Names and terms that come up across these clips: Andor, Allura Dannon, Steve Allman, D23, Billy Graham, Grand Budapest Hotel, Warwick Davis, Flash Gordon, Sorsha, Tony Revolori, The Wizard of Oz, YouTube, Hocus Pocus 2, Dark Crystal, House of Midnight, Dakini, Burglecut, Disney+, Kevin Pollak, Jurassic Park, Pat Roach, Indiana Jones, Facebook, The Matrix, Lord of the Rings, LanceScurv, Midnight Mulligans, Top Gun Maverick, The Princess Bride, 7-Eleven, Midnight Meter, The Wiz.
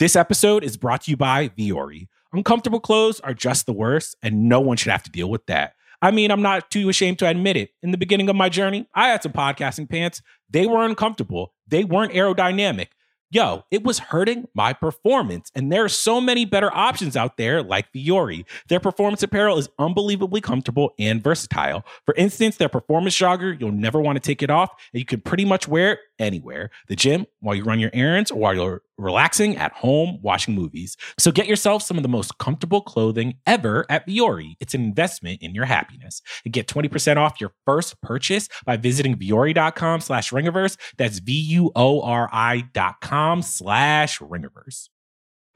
This episode is brought to you by Vuori. Uncomfortable clothes are just the worst, and no one should have to deal with that. I mean, I'm not too ashamed to admit it. In the beginning of my journey, I had some podcasting pants. They were uncomfortable. They weren't aerodynamic. Yo, it was hurting my performance. And there are so many better options out there like Vuori. Their performance apparel is unbelievably comfortable and versatile. For instance, their performance jogger, you'll never want to take it off, and you can pretty much wear it anywhere. The gym, while you run your errands, or while you're relaxing at home, watching movies. So get yourself some of the most comfortable clothing ever at Vuori. It's an investment in your happiness. And get 20% off your first purchase by visiting Vuori.com/Ringerverse. That's Vuori.com/Ringerverse.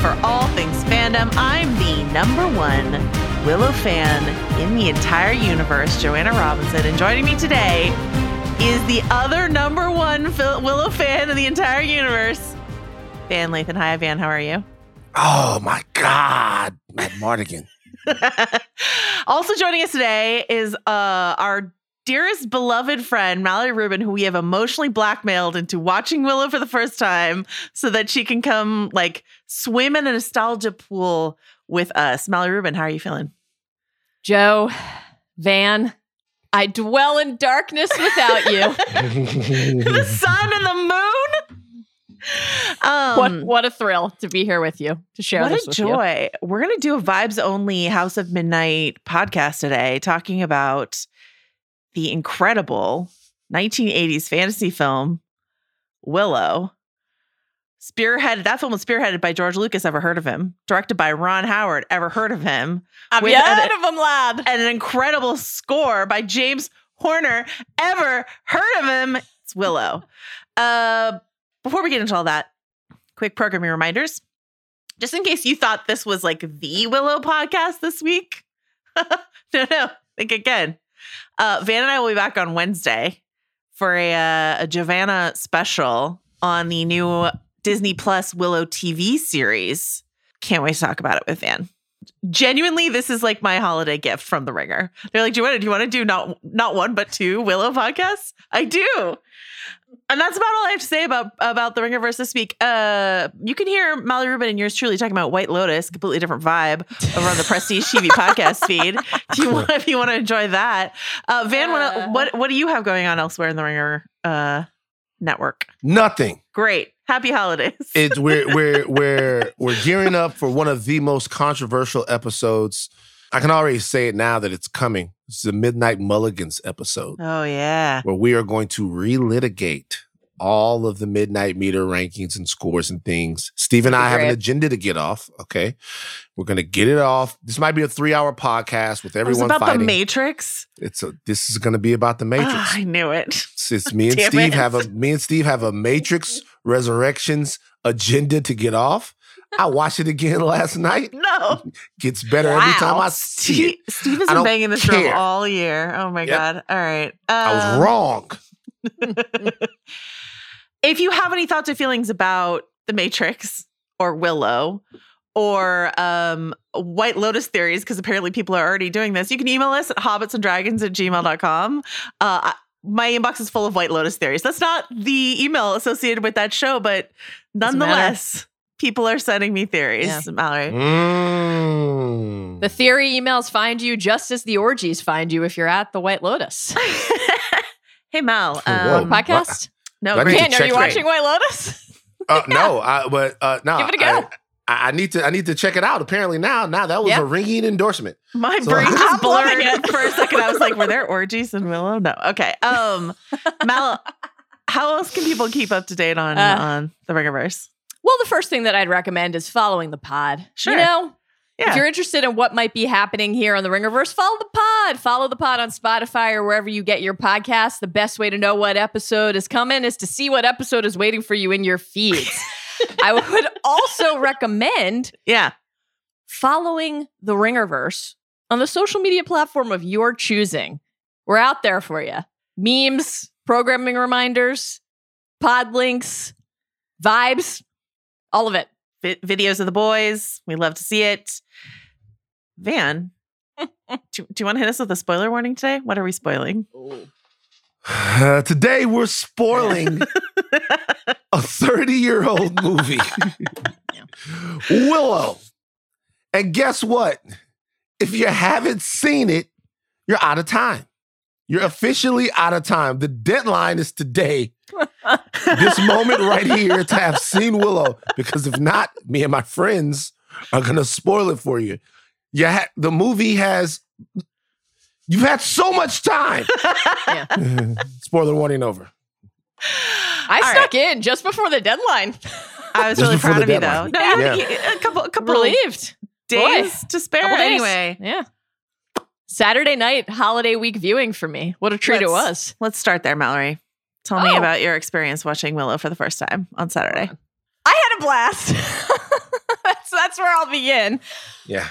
For all things fandom, I'm the #1 Willow fan in the entire universe, Joanna Robinson, and joining me today is the other #1 Willow fan in the entire universe, Van Lathan. Hi, Van. How are you? Oh, my God. Matt Mardigan. Also joining us today is our dearest beloved friend, Mallory Rubin, who we have emotionally blackmailed into watching Willow for the first time so that she can come swim in a nostalgia pool with us. Mallory Rubin, how are you feeling? Joe, Van, I dwell in darkness without you. The sun and the moon. What a thrill to be here with you, to share this with you. What a joy. We're going to do a vibes-only House of Midnight podcast today, talking about the incredible 1980s fantasy film, Willow. That film was spearheaded by George Lucas, ever heard of him? Directed by Ron Howard, ever heard of him? I've heard of him, lad. And an incredible score by James Horner, ever heard of him? It's Willow. Before we get into all that, quick programming reminders. Just in case you thought this was the Willow podcast this week. No, think again. Van and I will be back on Wednesday for a Giovanna special on the new Disney Plus Willow TV series. Can't wait to talk about it with Van. Genuinely, this is my holiday gift from The Ringer. They're like, Joanna, do you want to do not one, but two Willow podcasts? I do. And that's about all I have to say about The Ringerverse this week. You can hear Mallory Rubin and yours truly talking about White Lotus, completely different vibe, over on the Prestige TV podcast feed. If you want to enjoy that. Van, what do you have going on elsewhere in The Ringer network? Nothing. Great. Happy holidays. We're gearing up for one of the most controversial episodes. I can already say it now that it's coming. This is the Midnight Mulligans episode. Oh, yeah. Where we are going to relitigate all of the Midnight Meter rankings and scores and things. Steve and I have an agenda to get off, okay? We're going to get it off. This might be a 3-hour podcast with everyone fighting. It's about The Matrix? This is going to be about The Matrix. Oh, I knew it. It's me and Steve have a Matrix Resurrections agenda to get off. I watched it again last night. No. Gets better every time I see it. Steve has been banging this drum all year. Oh, my God. All right. I was wrong. If you have any thoughts or feelings about The Matrix or Willow or White Lotus theories, because apparently people are already doing this, you can email us at hobbitsanddragons@gmail.com. my inbox is full of White Lotus theories. That's not the email associated with that show, but nonetheless, people are sending me theories, Mallory. Mm. The theory emails find you just as the orgies find you if you're at the White Lotus. Hey, Mal. Podcast? What? No, Grant, are you watching White Lotus? No. Give it a go. I need to check it out. Apparently now that was a ringing endorsement. My brain just blurred for a second. I was like, were there orgies in Willow? No. Okay. Mal, how else can people keep up to date on the Ringerverse? Well, the first thing that I'd recommend is following the pod. Sure. You know, if you're interested in what might be happening here on the Ringerverse, follow the pod. Follow the pod on Spotify or wherever you get your podcasts. The best way to know what episode is coming is to see what episode is waiting for you in your feeds. I would also recommend following the Ringerverse on the social media platform of your choosing. We're out there for you. Memes, programming reminders, pod links, vibes, all of it. Videos of the boys. We love to see it. Van, do you want to hit us with a spoiler warning today? What are we spoiling? Ooh. Today we're spoiling a 30-year-old movie, Willow. And guess what? If you haven't seen it, you're out of time. You're officially out of time. The deadline is today, this moment right here, to have seen Willow. Because if not, me and my friends are going to spoil it for you. The movie has... You've had so much time. Spoiler warning over. I snuck in just before the deadline. I was really proud of you, though. No, a couple relieved days to spare anyway. Yeah. Saturday night, holiday week viewing for me. What a treat it was. Let's start there, Mallory. Tell me about your experience watching Willow for the first time on Saturday. I had a blast. That's where I'll begin. Yeah.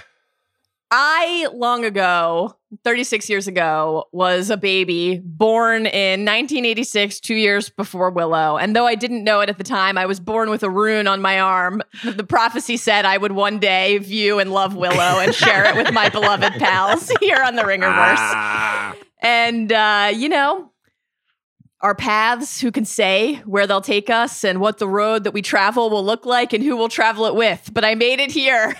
I, long ago, 36 years ago, was a baby born in 1986, 2 years before Willow. And though I didn't know it at the time, I was born with a rune on my arm. The prophecy said I would one day view and love Willow and share it with my beloved pals here on the Ringerverse. And, our paths, who can say where they'll take us and what the road that we travel will look like and who will travel it with. But I made it here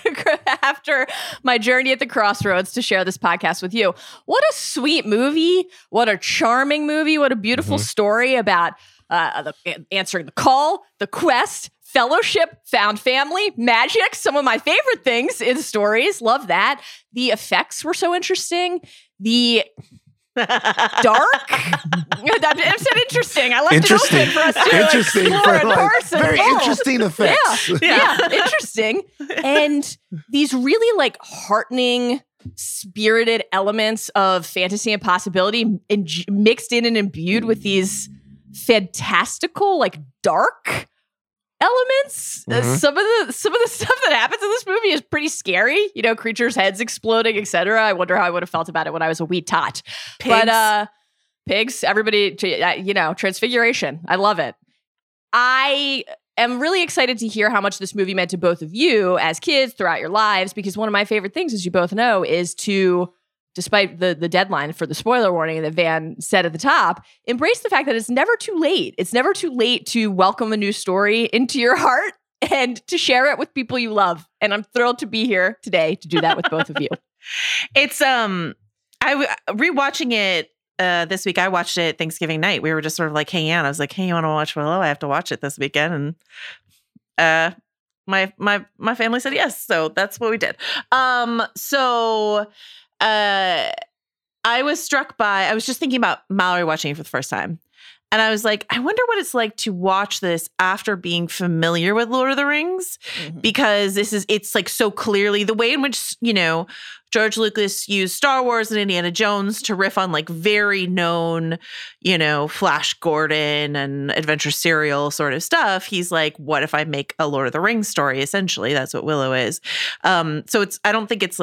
after my journey at the crossroads to share this podcast with you. What a sweet movie. What a charming movie. What a beautiful story about answering the call, the quest, fellowship, found family, magic. Some of my favorite things in stories. Love that. The effects were so interesting. The... dark. That said interesting. I left it open for us to explore in person. Very interesting effects. Yeah, interesting. And these really heartening, spirited elements of fantasy and possibility mixed in and imbued with these fantastical, dark elements. Some of the stuff that happens in this movie is pretty scary. You know, creatures' heads exploding, etc. I wonder how I would have felt about it when I was a wee tot. Pigs. But pigs, everybody, transfiguration. I love it. I am really excited to hear how much this movie meant to both of you as kids throughout your lives, because one of my favorite things, as you both know, is to, despite the deadline for the spoiler warning that Van said at the top, embrace the fact that it's never too late. It's never too late to welcome a new story into your heart and to share it with people you love. And I'm thrilled to be here today to do that with both of you. It's, rewatching it this week. I watched it Thanksgiving night. We were just sort of hanging out. I was like, hey, you want to watch Willow? I have to watch it this weekend. And my family said yes. So that's what we did. I was struck by, I was just thinking about Mallory watching it for the first time. And I was like, I wonder what it's like to watch this after being familiar with Lord of the Rings, because it's so clearly the way in which, George Lucas used Star Wars and Indiana Jones to riff on very known, Flash Gordon and adventure serial sort of stuff. He's like, what if I make a Lord of the Rings story? Essentially, that's what Willow is. So I don't think it's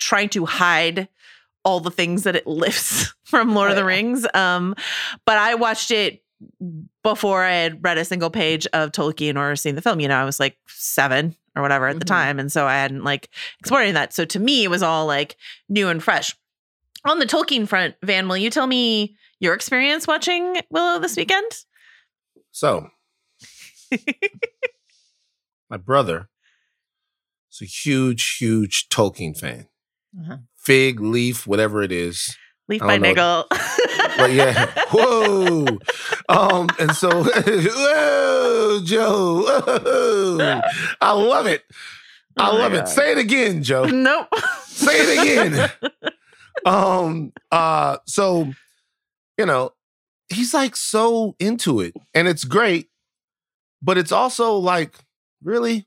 trying to hide all the things that it lifts from Lord of the Rings. But I watched it before I had read a single page of Tolkien or seen the film. I was 7 or whatever at the time. And so I hadn't explored that. So to me, it was all new and fresh. On the Tolkien front, Van, will you tell me your experience watching Willow this weekend? So, my brother is a huge, huge Tolkien fan. Uh-huh. Fig, leaf, whatever it is. Leaf by niggle. But yeah. Whoa. And so, whoa, Joe. Whoa. I love it. I love it. Say it again, Joe. Nope. Say it again. So, you know, he's like so into it and it's great, but it's also like, really?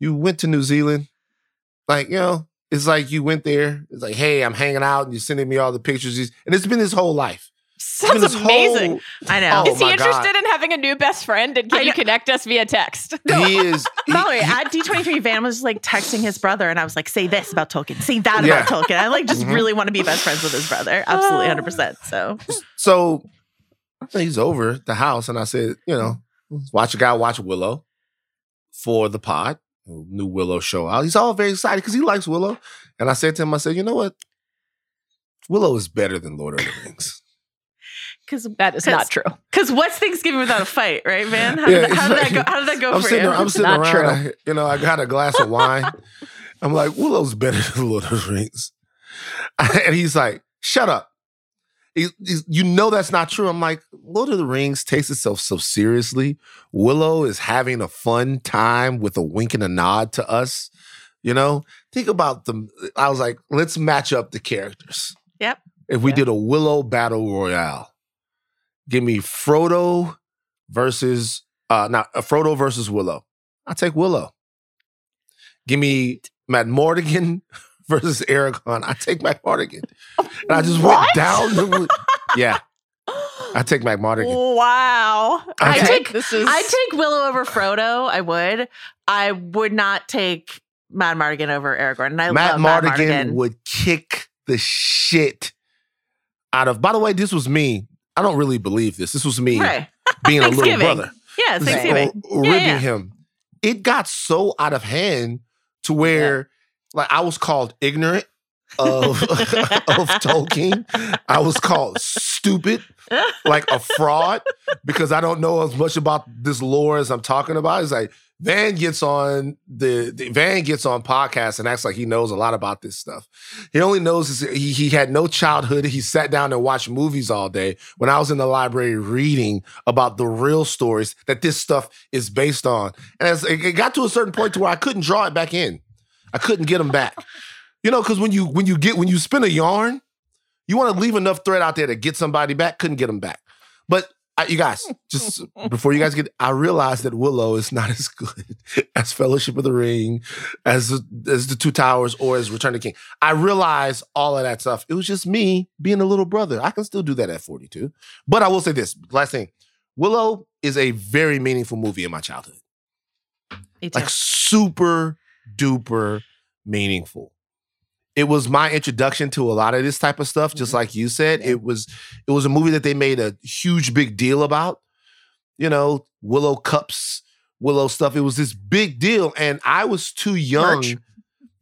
You went to New Zealand? Like, you know, it's like you went there. It's like, hey, I'm hanging out and you're sending me all the pictures. And it's been his whole life. Sounds amazing. I know. Is he interested in having a new best friend? And can you connect us via text? He is. Molly, at D23, Van was just like texting his brother. And I was like, say this about Tolkien. Say that about Tolkien. I like just really want to be best friends with his brother. Absolutely, 100%. So he's over the house. And I said, you know, watch a guy watch Willow for the pod. New Willow show out. He's all very excited because he likes Willow. And I said to him, I said, you know what? Willow is better than Lord of the Rings. Because that is not true. Because what's Thanksgiving without a fight, right, man? How did that go for you? I'm sitting around, I got a glass of wine. I'm like, Willow's better than Lord of the Rings. And he's like, shut up. You know that's not true. I'm like, Lord of the Rings takes itself so seriously. Willow is having a fun time with a wink and a nod to us. You know, think about them. I was like, let's match up the characters. Yep. If we did a Willow battle royale. Give me Frodo versus Frodo versus Willow. I'll take Willow. Give me Matt Mordigan versus Aragorn. I take Matt Mordigan. And I just went down the yeah. I take Matt Mordigan. Wow. I take Willow over Frodo. I would not take Matt Mordigan over Aragorn. And Matt Mordigan would kick the shit out of. By the way, this was me. I don't really believe this. This was me being a little brother. Yeah, it's Thanksgiving. Ribbing him. It got so out of hand to where I was called ignorant of Tolkien. I was called stupid, like a fraud, because I don't know as much about this lore as I'm talking about. It's like Van gets on the podcasts and acts like he knows a lot about this stuff. He only knows he had no childhood. He sat down and watched movies all day. When I was in the library reading about the real stories that this stuff is based on, and it got to a certain point to where I couldn't draw it back in. I couldn't get them back, because when you spin a yarn, you want to leave enough thread out there to get somebody back. Couldn't get them back, but. You guys, just before you guys get, I realized that Willow is not as good as Fellowship of the Ring, as the Two Towers, or as Return of the King. I realized all of that stuff. It was just me being a little brother. I can still do that at 42. But I will say this, last thing. Willow is a very meaningful movie in my childhood. Like super duper meaningful. It was my introduction to a lot of this type of stuff, just like you said. It was a movie that they made a huge big deal about. You know, Willow cups, Willow stuff. It was this big deal, and I was too young. Merch.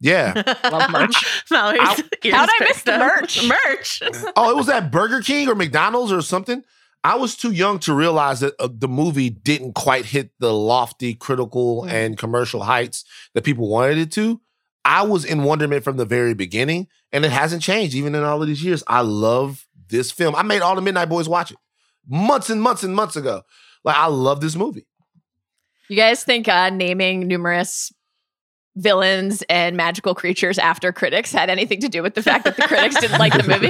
Yeah. Love merch. How'd I miss the merch? Merch. Oh, it was at Burger King or McDonald's or something. I was too young to realize that the movie didn't quite hit the lofty critical and commercial heights that people wanted it to. I was in wonderment from the very beginning, and it hasn't changed even in all of these years. I love this film. I made all the Midnight Boys watch it months and months and months ago. Like, I love this movie. You guys think naming numerous villains and magical creatures after critics had anything to do with the fact that the critics didn't like the movie?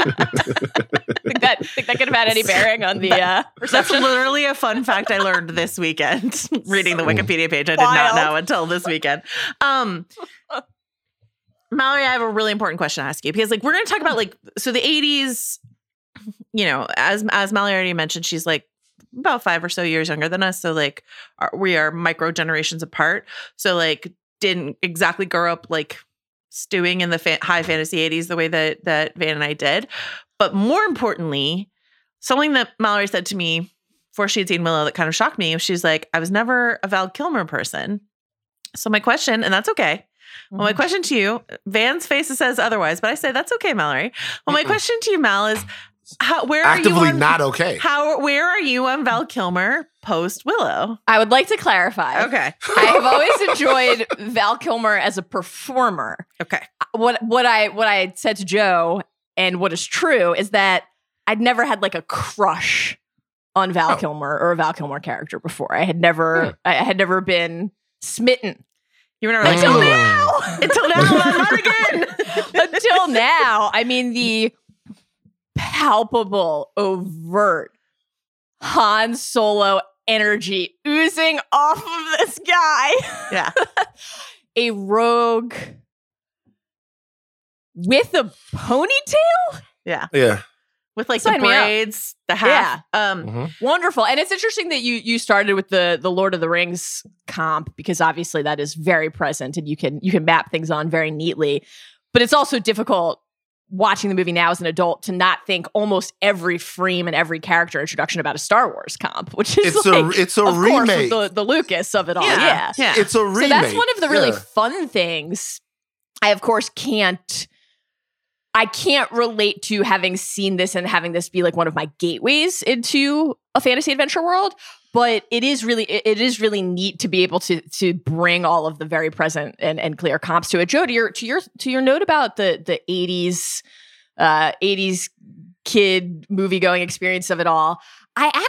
think that could have had any bearing on the perception? That's literally a fun fact I learned this weekend reading the Wikipedia page. I did not know until this weekend. Mallory, I have a really important question to ask you because, we're going to talk about, so the 80s, as Mallory already mentioned, she's, about 5 or so years younger than us. So, we are micro-generations apart. So, didn't exactly grow up, stewing in the high fantasy 80s the way that Van and I did. But more importantly, something that Mallory said to me before she had seen Willow that kind of shocked me, she's like, I was never a Val Kilmer person. So my question, and that's okay. Well, my question to you, Van's face says otherwise, but I say that's okay, Mallory. Well, my question to you, Mal, is Where are you on Val Kilmer post Willow? I would like to clarify. Okay. I have always enjoyed Val Kilmer as a performer. Okay. What I said to Joe and what is true is that I'd never had like a crush on Val Kilmer or a Val Kilmer character before. I had never been smitten. You were never until now. Until now, not again. Until now. I mean, the palpable, overt Han Solo energy oozing off of this guy. Yeah. A rogue with a ponytail? Yeah. Yeah. With like sign the braids, the hat. Yeah. Wonderful. And it's interesting that you started with the Lord of the Rings comp, because obviously that is very present and you can map things on very neatly. But it's also difficult watching the movie now as an adult to not think almost every frame and every character introduction about a Star Wars comp, which is it's a remake. The Lucas of it all. Yeah. Yeah. It's a remake. So that's one of the really fun things. I can't relate to having seen this and having this be like one of my gateways into a fantasy adventure world, but it is really neat to be able to bring all of the very present and clear comps to it. Joe, to your note about the 80s kid movie going experience of it all, I'm gonna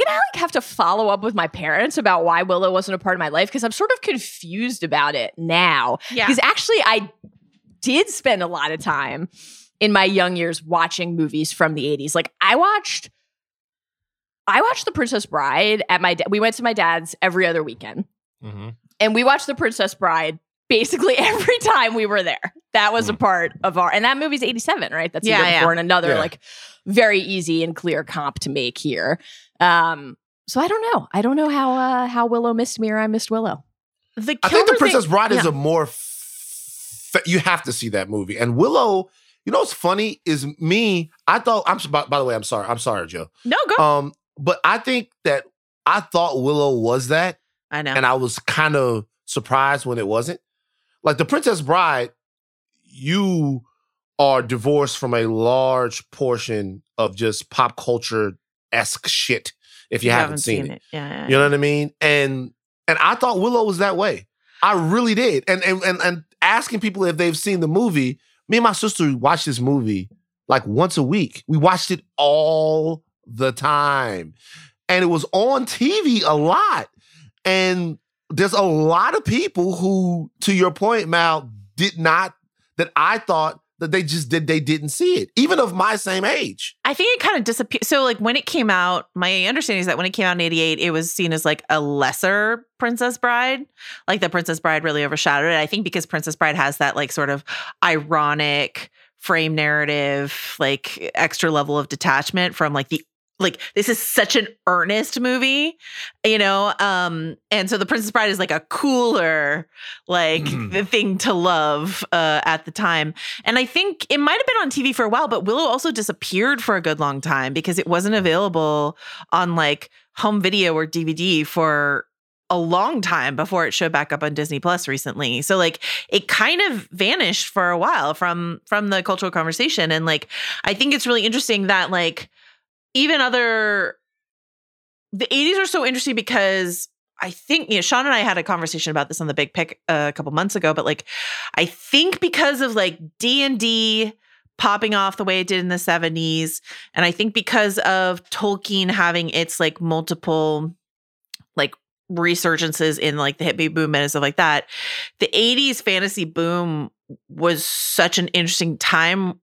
like have to follow up with my parents about why Willow wasn't a part of my life, because I'm sort of confused about it now. Yeah, because actually I did spend a lot of time in my young years watching movies from the 80s. Like I watched The Princess Bride at we went to my dad's every other weekend. Mm-hmm. And we watched The Princess Bride basically every time we were there. That was a part of our, and that movie's 87, right? That's a year before and another like very easy and clear comp to make here. So I don't know. I don't know how Willow missed me or I missed Willow. I think The Princess Bride is a more you have to see that movie. And Willow, you know what's funny is I'm sorry, Joe. No, go. But I think that I thought Willow was that. I know. And I was kind of surprised when it wasn't. Like The Princess Bride, you are divorced from a large portion of just pop culture-esque shit if you haven't seen it. Yeah. You know what I mean? And I thought Willow was that way. I really did. And asking people if they've seen the movie, me and my sister watched this movie like once a week. We watched it all the time. And it was on TV a lot. And there's a lot of people who, to your point, Mal, they didn't see it, even of my same age. I think it kind of disappeared. So like when it came out, my understanding is that when it came out in 88, it was seen as like a lesser Princess Bride. Like The Princess Bride really overshadowed it. I think because Princess Bride has that like sort of ironic frame narrative, like extra level of detachment from like the like this is such an earnest movie, you know? And so The Princess Bride is like a cooler, like the thing to love at the time. And I think it might've been on TV for a while, but Willow also disappeared for a good long time because it wasn't available on like home video or DVD for a long time before it showed back up on Disney Plus recently. So like it kind of vanished for a while from the cultural conversation. And like, I think it's really interesting that like, even the 80s are so interesting because I think, you know, Sean and I had a conversation about this on The Big Pick a couple months ago, but like, I think because of like D&D popping off the way it did in the 70s, and I think because of Tolkien having its like multiple like resurgences in like the hippie movement and stuff like that, the 80s fantasy boom was such an interesting time.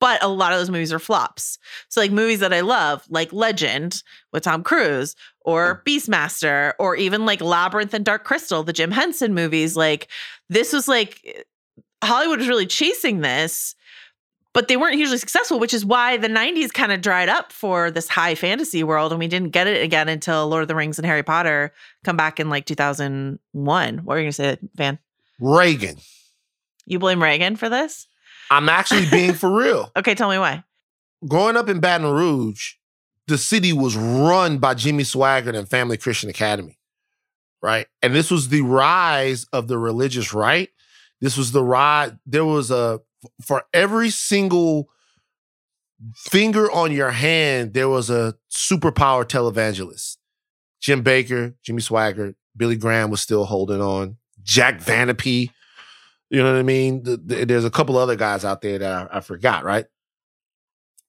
But a lot of those movies are flops. So like movies that I love, like Legend with Tom Cruise or Beastmaster, or even like Labyrinth and Dark Crystal, the Jim Henson movies, like this was like Hollywood was really chasing this, but they weren't hugely successful, which is why the 90s kind of dried up for this high fantasy world. And we didn't get it again until Lord of the Rings and Harry Potter come back in like 2001. What were you going to say, Van? Reagan. You blame Reagan for this? I'm actually being for real. Okay, tell me why. Growing up in Baton Rouge, the city was run by Jimmy Swaggart and Family Christian Academy, right? And this was the rise of the religious right. This was the rise. There was for every single finger on your hand, there was a superpower televangelist. Jim Baker, Jimmy Swaggart, Billy Graham was still holding on. Jack Vanapee. You know what I mean? There's a couple other guys out there that I forgot, right?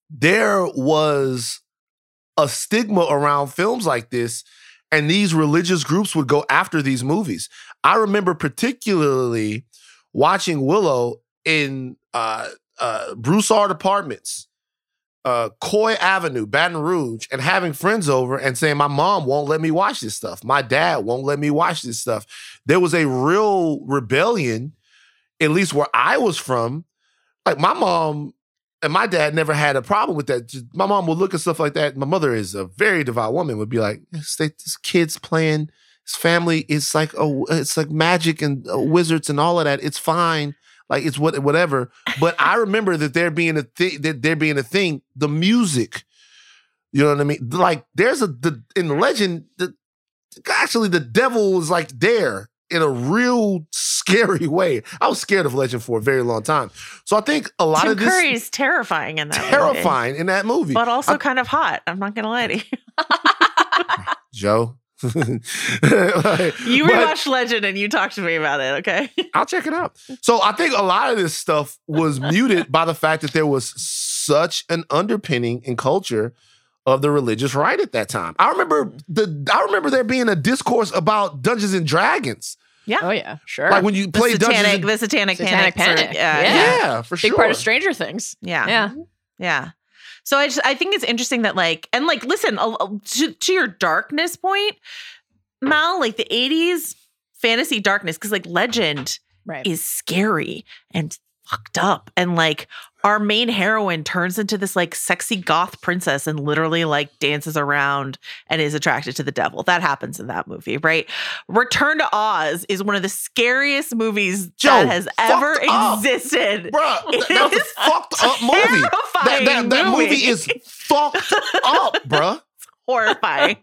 There was a stigma around films like this, and these religious groups would go after these movies. I remember particularly watching Willow in Broussard Apartments, Coy Avenue, Baton Rouge, and having friends over and saying, my mom won't let me watch this stuff. My dad won't let me watch this stuff. There was a real rebellion, at least where I was from. Like, my mom and my dad never had a problem with that. Just, my mom would look at stuff like that. My mother is a very devout woman, would be like, this kid's playing, his family, it's like magic and wizards and all of that. It's fine. Like, it's whatever. But I remember that there being a thing, the music, you know what I mean? Like, in Legend, actually the devil was like there in a real scary way. I was scared of Legend for a very long time. So I think a lot of this— Tim Curry's terrifying in that movie. Terrifying in that movie. But also kind of hot. I'm not going to lie to you. Joe. You rewatched Legend and you talked to me about it, okay? I'll check it out. So I think a lot of this stuff was muted by the fact that there was such an underpinning in culture of the religious right at that time. I remember there being a discourse about Dungeons and Dragons. Yeah. Oh, yeah. Sure. Like when you play Satanic Panic. Yeah, for sure. Big part of Stranger Things. Yeah. Yeah. Yeah. So I think it's interesting that, like, and, like, listen, to your darkness point, Mal, like, the 80s fantasy darkness, because, like, Legend is scary and fucked up. And, like, our main heroine turns into this, like, sexy goth princess and literally, like, dances around and is attracted to the devil. That happens in that movie, right? Return to Oz is one of the scariest movies that has ever existed. Bro, that was a fucked up movie. That movie is fucked up, bro. It's horrifying.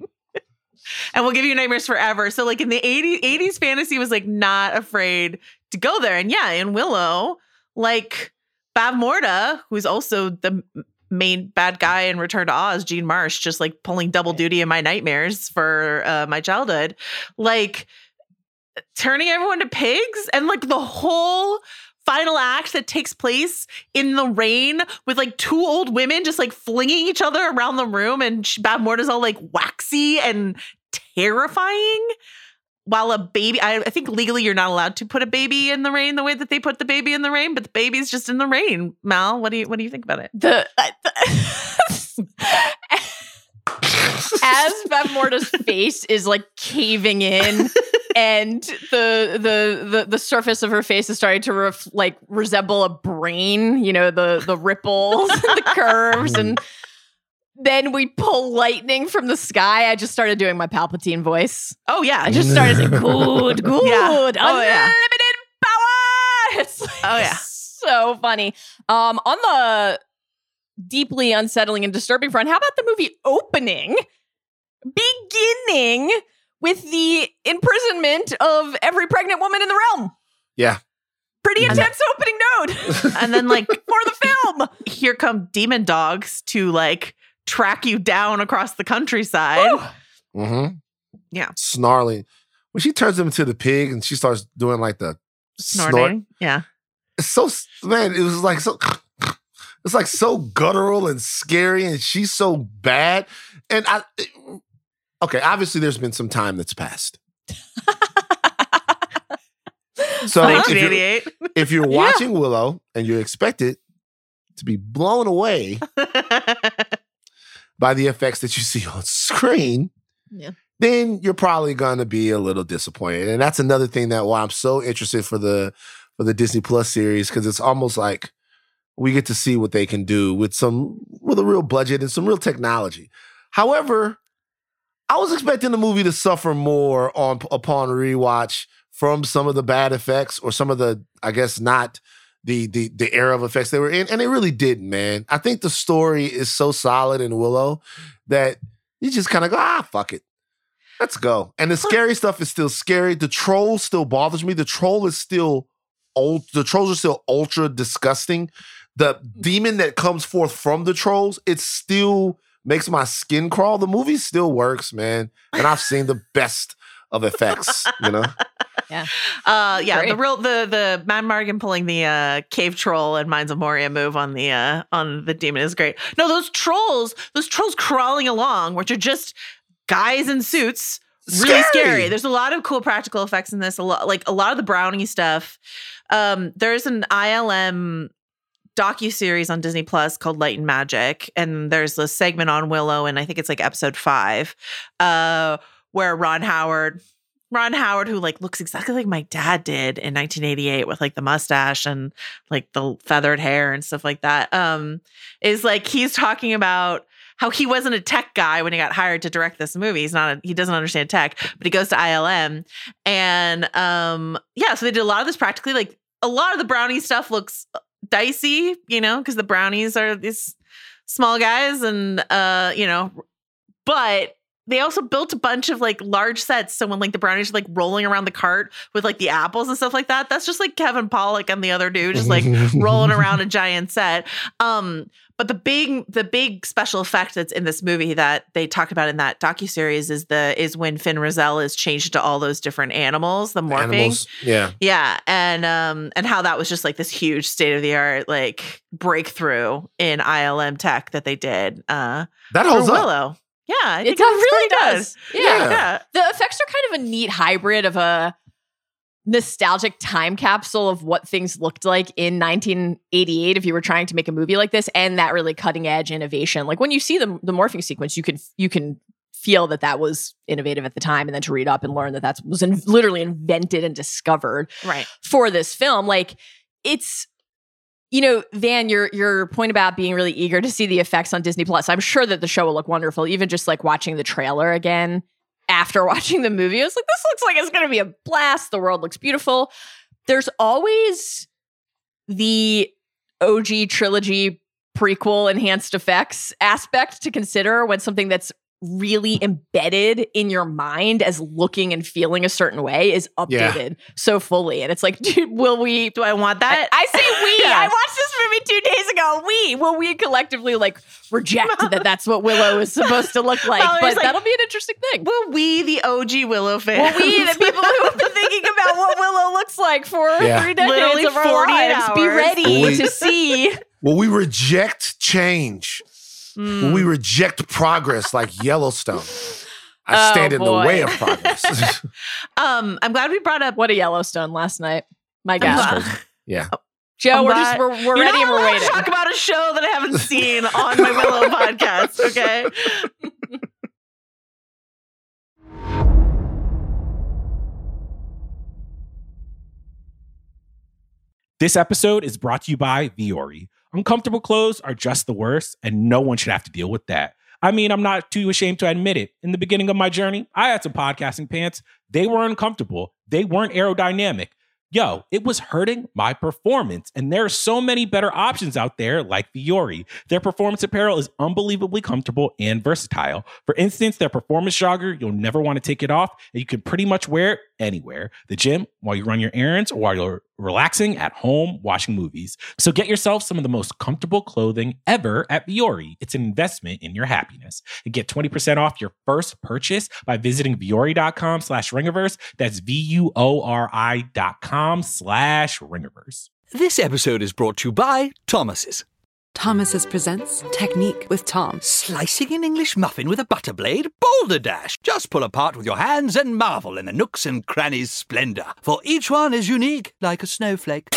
And we'll give you nightmares forever. So, like, in the 80s fantasy was, like, not afraid to go there. And, yeah, in Willow, like, Bav Morda, who's also the main bad guy in Return to Oz, Gene Marsh, just like pulling double duty in my nightmares for my childhood, like turning everyone to pigs, and like the whole final act that takes place in the rain with like two old women just like flinging each other around the room, and Bav Morda's all like waxy and terrifying. While a baby, I think legally you're not allowed to put a baby in the rain the way that they put the baby in the rain, but the baby's just in the rain. Mal, what do you think about it? As Bav Morda's face is like caving in, and the surface of her face is starting to resemble a brain. You know, the ripples, and the curves, and then we pull lightning from the sky. I just started doing my Palpatine voice. Oh, yeah. I just started saying, good, yeah. Unlimited power. It's like, so funny. On the deeply unsettling and disturbing front, how about the movie beginning with the imprisonment of every pregnant woman in the realm? Yeah. Pretty intense opening note. And then, like, for the film, here come demon dogs to, like, track you down across the countryside. Mm-hmm. Yeah. Snarling. When she turns him into the pig and she starts doing like the snorting. Snort. Yeah. It's so, man, it was like so, it's like so guttural and scary, and she's so bad. And obviously there's been some time that's passed. So if you're watching Willow and you expect it to be blown away by the effects that you see on screen, then you're probably going to be a little disappointed. And that's another thing that why I'm so interested for the Disney Plus series, because it's almost like we get to see what they can do with a real budget and some real technology. However, I was expecting the movie to suffer more upon rewatch from some of the bad effects, or some of the, I guess, not the era of effects they were in, and it really didn't, man. I think the story is so solid in Willow that you just kind of go, fuck it. Let's go. And the scary stuff is still scary. The troll still bothers me. The trolls are still ultra disgusting. the demon that comes forth from the trolls, it still makes my skin crawl. The movie still works, man. And I've seen the best of effects, you know? Yeah. Great. the Mad Morgan pulling the cave troll and Minds of Moria move on the demon is great. No, those trolls crawling along, which are just guys in suits, really scary. There's a lot of cool practical effects in this, a lot of the Brownie stuff. There's an ILM docuseries on Disney Plus called Light and Magic, and there's a segment on Willow, and I think it's like episode 5, where Ron Howard, who like looks exactly like my dad did in 1988 with like the mustache and like the feathered hair and stuff like that, is like, he's talking about how he wasn't a tech guy when he got hired to direct this movie. He doesn't understand tech, but he goes to ILM, and so they did a lot of this practically. Like a lot of the Brownie stuff looks dicey, you know, because the Brownies are these small guys, and but they also built a bunch of like large sets. So when like the Brownies are like rolling around the cart with like the apples and stuff like that, that's just like Kevin Pollak and the other dude just like rolling around a giant set. But the big special effect that's in this movie that they talked about in that docuseries is when Finn Rizal is changed to all those different animals, the morphing. Yeah. And how that was just like this huge state of the art like breakthrough in ILM tech that they did. That holds up. Yeah, I think it really does. Yeah. The effects are kind of a neat hybrid of a nostalgic time capsule of what things looked like in 1988 if you were trying to make a movie like this, and that really cutting edge innovation. Like when you see the morphing sequence, you can feel that was innovative at the time, and then to read up and learn that was literally invented and discovered for this film. Like it's... You know, Van, your point about being really eager to see the effects on Disney Plus, I'm sure that the show will look wonderful. Even just like watching the trailer again after watching the movie, I was like, this looks like it's going to be a blast. The world looks beautiful. There's always the OG trilogy prequel enhanced effects aspect to consider when something that's really embedded in your mind as looking and feeling a certain way is updated so fully. And it's like, dude, do I want that? I say we. I watched this movie 2 days ago. We collectively like reject that's what Willow is supposed to look like. But like, that'll be an interesting thing. Will we, the OG Willow fans? Will we, the people who have been thinking about what Willow looks like for 3 decades literally of our lives, hours. Be ready to see? Will we reject change? When we reject progress like Yellowstone, I stand in the way of progress. I'm glad we brought up Yellowstone last night. My God. Yeah. Joe, we're ready and we're waiting. Talk about a show that I haven't seen on my Willow podcast, okay? This episode is brought to you by Vuori. Uncomfortable clothes are just the worst, and no one should have to deal with that. I mean, I'm not too ashamed to admit it. In the beginning of my journey, I had some podcasting pants. They were uncomfortable. They weren't aerodynamic. Yo, it was hurting my performance, and there are so many better options out there like Vuori. Their performance apparel is unbelievably comfortable and versatile. For instance, their performance jogger, you'll never want to take it off, and you can pretty much wear it anywhere. The gym, while you run your errands, or while you're relaxing at home, watching movies. So get yourself some of the most comfortable clothing ever at Vuori. It's an investment in your happiness. And get 20% off your first purchase by visiting Vuori.com/Ringerverse. That's Vuori.com/Ringerverse. This episode is brought to you by Thomas's. Thomas's presents Technique with Tom. Slicing an English muffin with a butter blade? Boulder Dash! Just pull apart with your hands and marvel in the nooks and crannies' splendor, for each one is unique like a snowflake.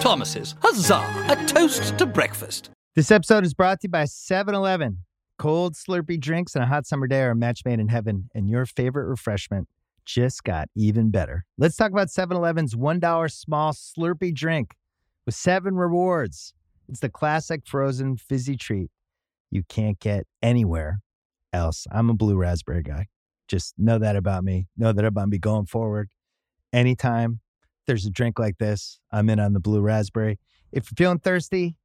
Thomas's, huzzah! A toast to breakfast. This episode is brought to you by 7-Eleven. Cold, slurpy drinks on a hot summer day are a match made in heaven, and your favorite refreshment just got even better. Let's talk about 7-Eleven's $1 small slurpy drink with 7 rewards. It's the classic frozen fizzy treat you can't get anywhere else. I'm a blue raspberry guy. Just know that about me. Know that about me going forward. Anytime there's a drink like this, I'm in on the blue raspberry. If you're feeling thirsty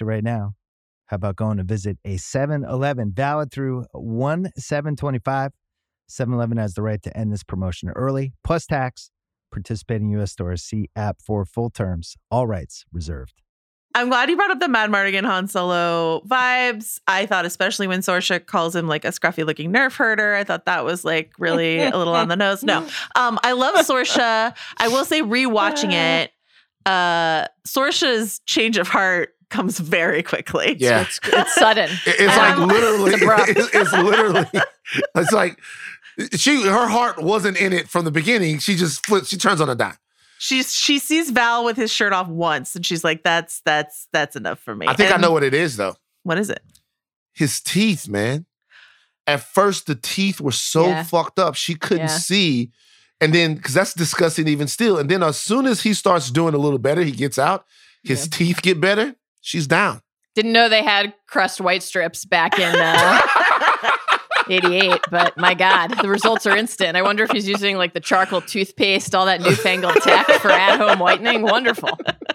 right now, how about going to visit a 7-Eleven? Valid through 1/7/25. 7-Eleven has the right to end this promotion early, plus tax. Participating U.S. stores. See app for full terms. All rights reserved. I'm glad you brought up the Mad Mardigan Han Solo vibes. I thought, especially when Sorcha calls him like a scruffy looking nerf herder, I thought that was like really a little on the nose. No, I love Sorcha. I will say rewatching it, Sorcha's change of heart comes very quickly. Yeah. It's sudden. It's like literally, it's like her heart wasn't in it from the beginning. She just flips, she turns on a dime. She sees Val with his shirt off once, and she's like, that's enough for me. I think I know what it is, though. What is it? His teeth, man. At first, the teeth were so fucked up, she couldn't see. And then, because that's disgusting even still. And then as soon as he starts doing a little better, he gets out, his teeth get better, she's down. Didn't know they had crust white strips back in... 88, but my God, the results are instant. I wonder if he's using like the charcoal toothpaste, all that newfangled tech for at-home whitening. Wonderful.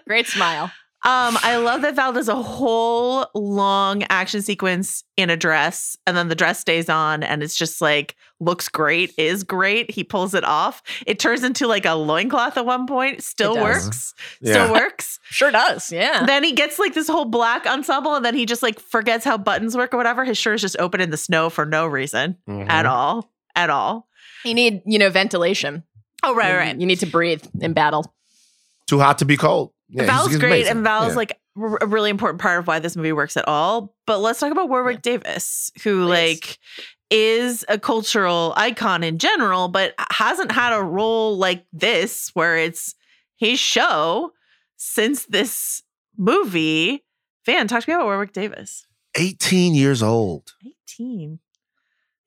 Great smile. I love that Val does a whole long action sequence in a dress, and then the dress stays on, and it's just like, looks great, is great. He pulls it off. It turns into like a loincloth at one point. Still works. Yeah. Still works. Sure does, yeah. Then he gets like this whole black ensemble, and then he just like forgets how buttons work or whatever. His shirt is just open in the snow for no reason at all. At all. You need, ventilation. Oh, right, right. You need to breathe in battle. Too hot to be cold. Yeah, Val's great, and Val's like a really important part of why this movie works at all. But let's talk about Warwick Davis, who like is a cultural icon in general, but hasn't had a role like this where it's his show since this movie. Van, talk to me about Warwick Davis. 18 years old. 18.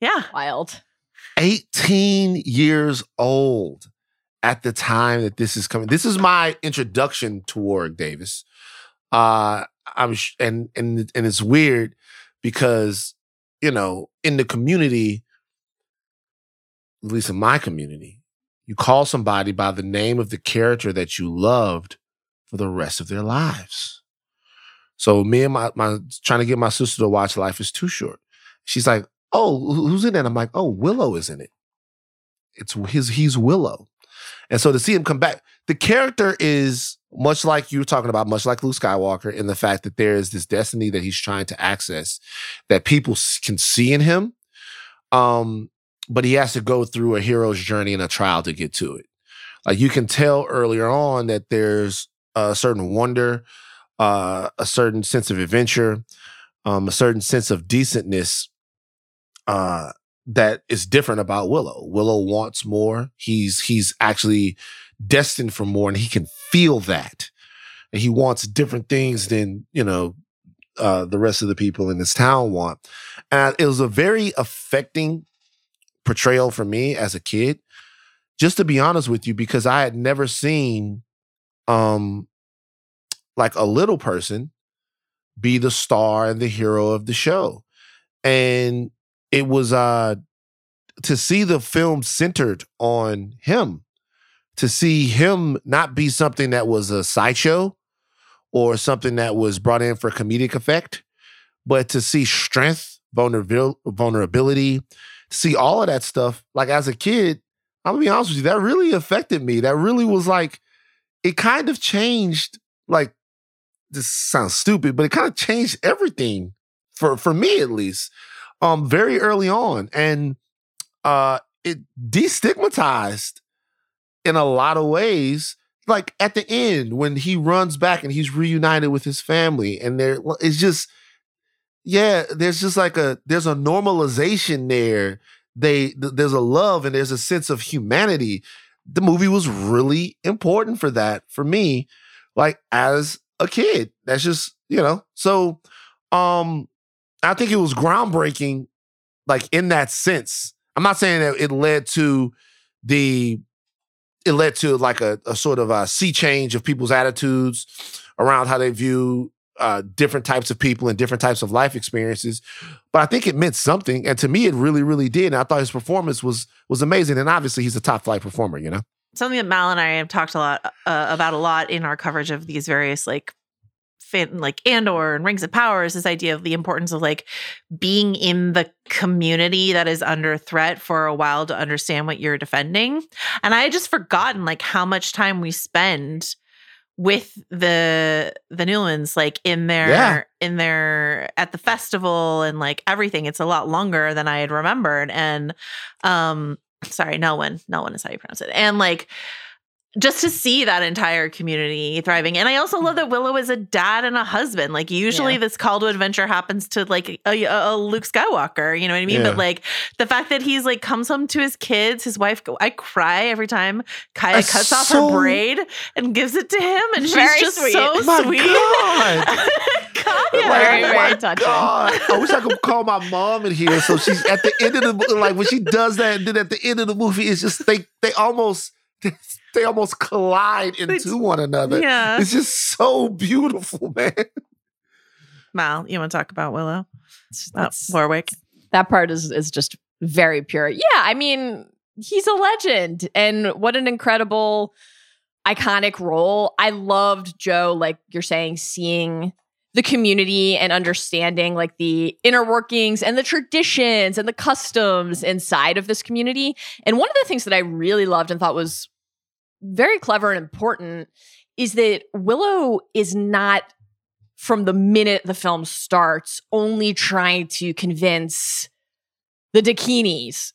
Yeah. Wild. 18 years old. At the time that this is coming, this is my introduction to Warwick Davis. And it's weird because, you know, in the community, at least in my community, you call somebody by the name of the character that you loved for the rest of their lives. So me and my trying to get my sister to watch Life is Too Short. She's like, oh, who's in it? I'm like, oh, Willow is in it. He's Willow. And so to see him come back, the character is much like you were talking about, much like Luke Skywalker, in the fact that there is this destiny that he's trying to access that people can see in him. But he has to go through a hero's journey and a trial to get to it. Like you can tell earlier on that there's a certain wonder, a certain sense of adventure, a certain sense of decentness, that is different about Willow. Willow wants more. He's actually destined for more, and he can feel that. And he wants different things than, the rest of the people in this town want. And it was a very affecting portrayal for me as a kid, just to be honest with you, because I had never seen like a little person be the star and the hero of the show. And it was to see the film centered on him, to see him not be something that was a sideshow or something that was brought in for comedic effect, but to see strength, vulnerability, to see all of that stuff. Like as a kid, I'm gonna be honest with you, that really affected me. That really was like, it kind of changed, like, this sounds stupid, but it kind of changed everything for me at least. Very early on, and it destigmatized in a lot of ways. Like at the end, when he runs back and he's reunited with his family, and there's a normalization there. There's a love and there's a sense of humanity. The movie was really important for that for me, like as a kid. That's just so. I think it was groundbreaking, like in that sense. I'm not saying that it led to like a sort of a sea change of people's attitudes around how they view different types of people and different types of life experiences. But I think it meant something. And to me, it really, really did. And I thought his performance was amazing. And obviously he's a top flight performer, Something that Mal and I have talked about a lot in our coverage of these various like Andor and Rings of Power is this idea of the importance of like being in the community that is under threat for a while to understand what you're defending. And I had just forgotten like how much time we spend with the Newlands, like in their at the festival and like everything. It's a lot longer than I had remembered. And sorry, Nolwenn is how you pronounce it. And like, just to see that entire community thriving. And I also love that Willow is a dad and a husband. Like, usually this call to adventure happens to like a Luke Skywalker, you know what I mean? Yeah. But like the fact that he's like comes home to his kids, his wife, I cry every time Kaya cuts off her braid and gives it to him. And she's just sweet. So sweet. God. Kaya. Very, very touching. God. I wish I could call my mom in here. So she's at the end of the, like when she does that, and then at the end of the movie, it's just, they almost collide into one another. Yeah. It's just so beautiful, man. Mal, you want to talk about Willow? Warwick? That part is just very pure. Yeah, I mean, he's a legend. And what an incredible, iconic role. I loved, Joe, like you're saying, seeing the community and understanding like the inner workings and the traditions and the customs inside of this community. And one of the things that I really loved and thought was very clever and important is that Willow is not, from the minute the film starts, only trying to convince the Dakinis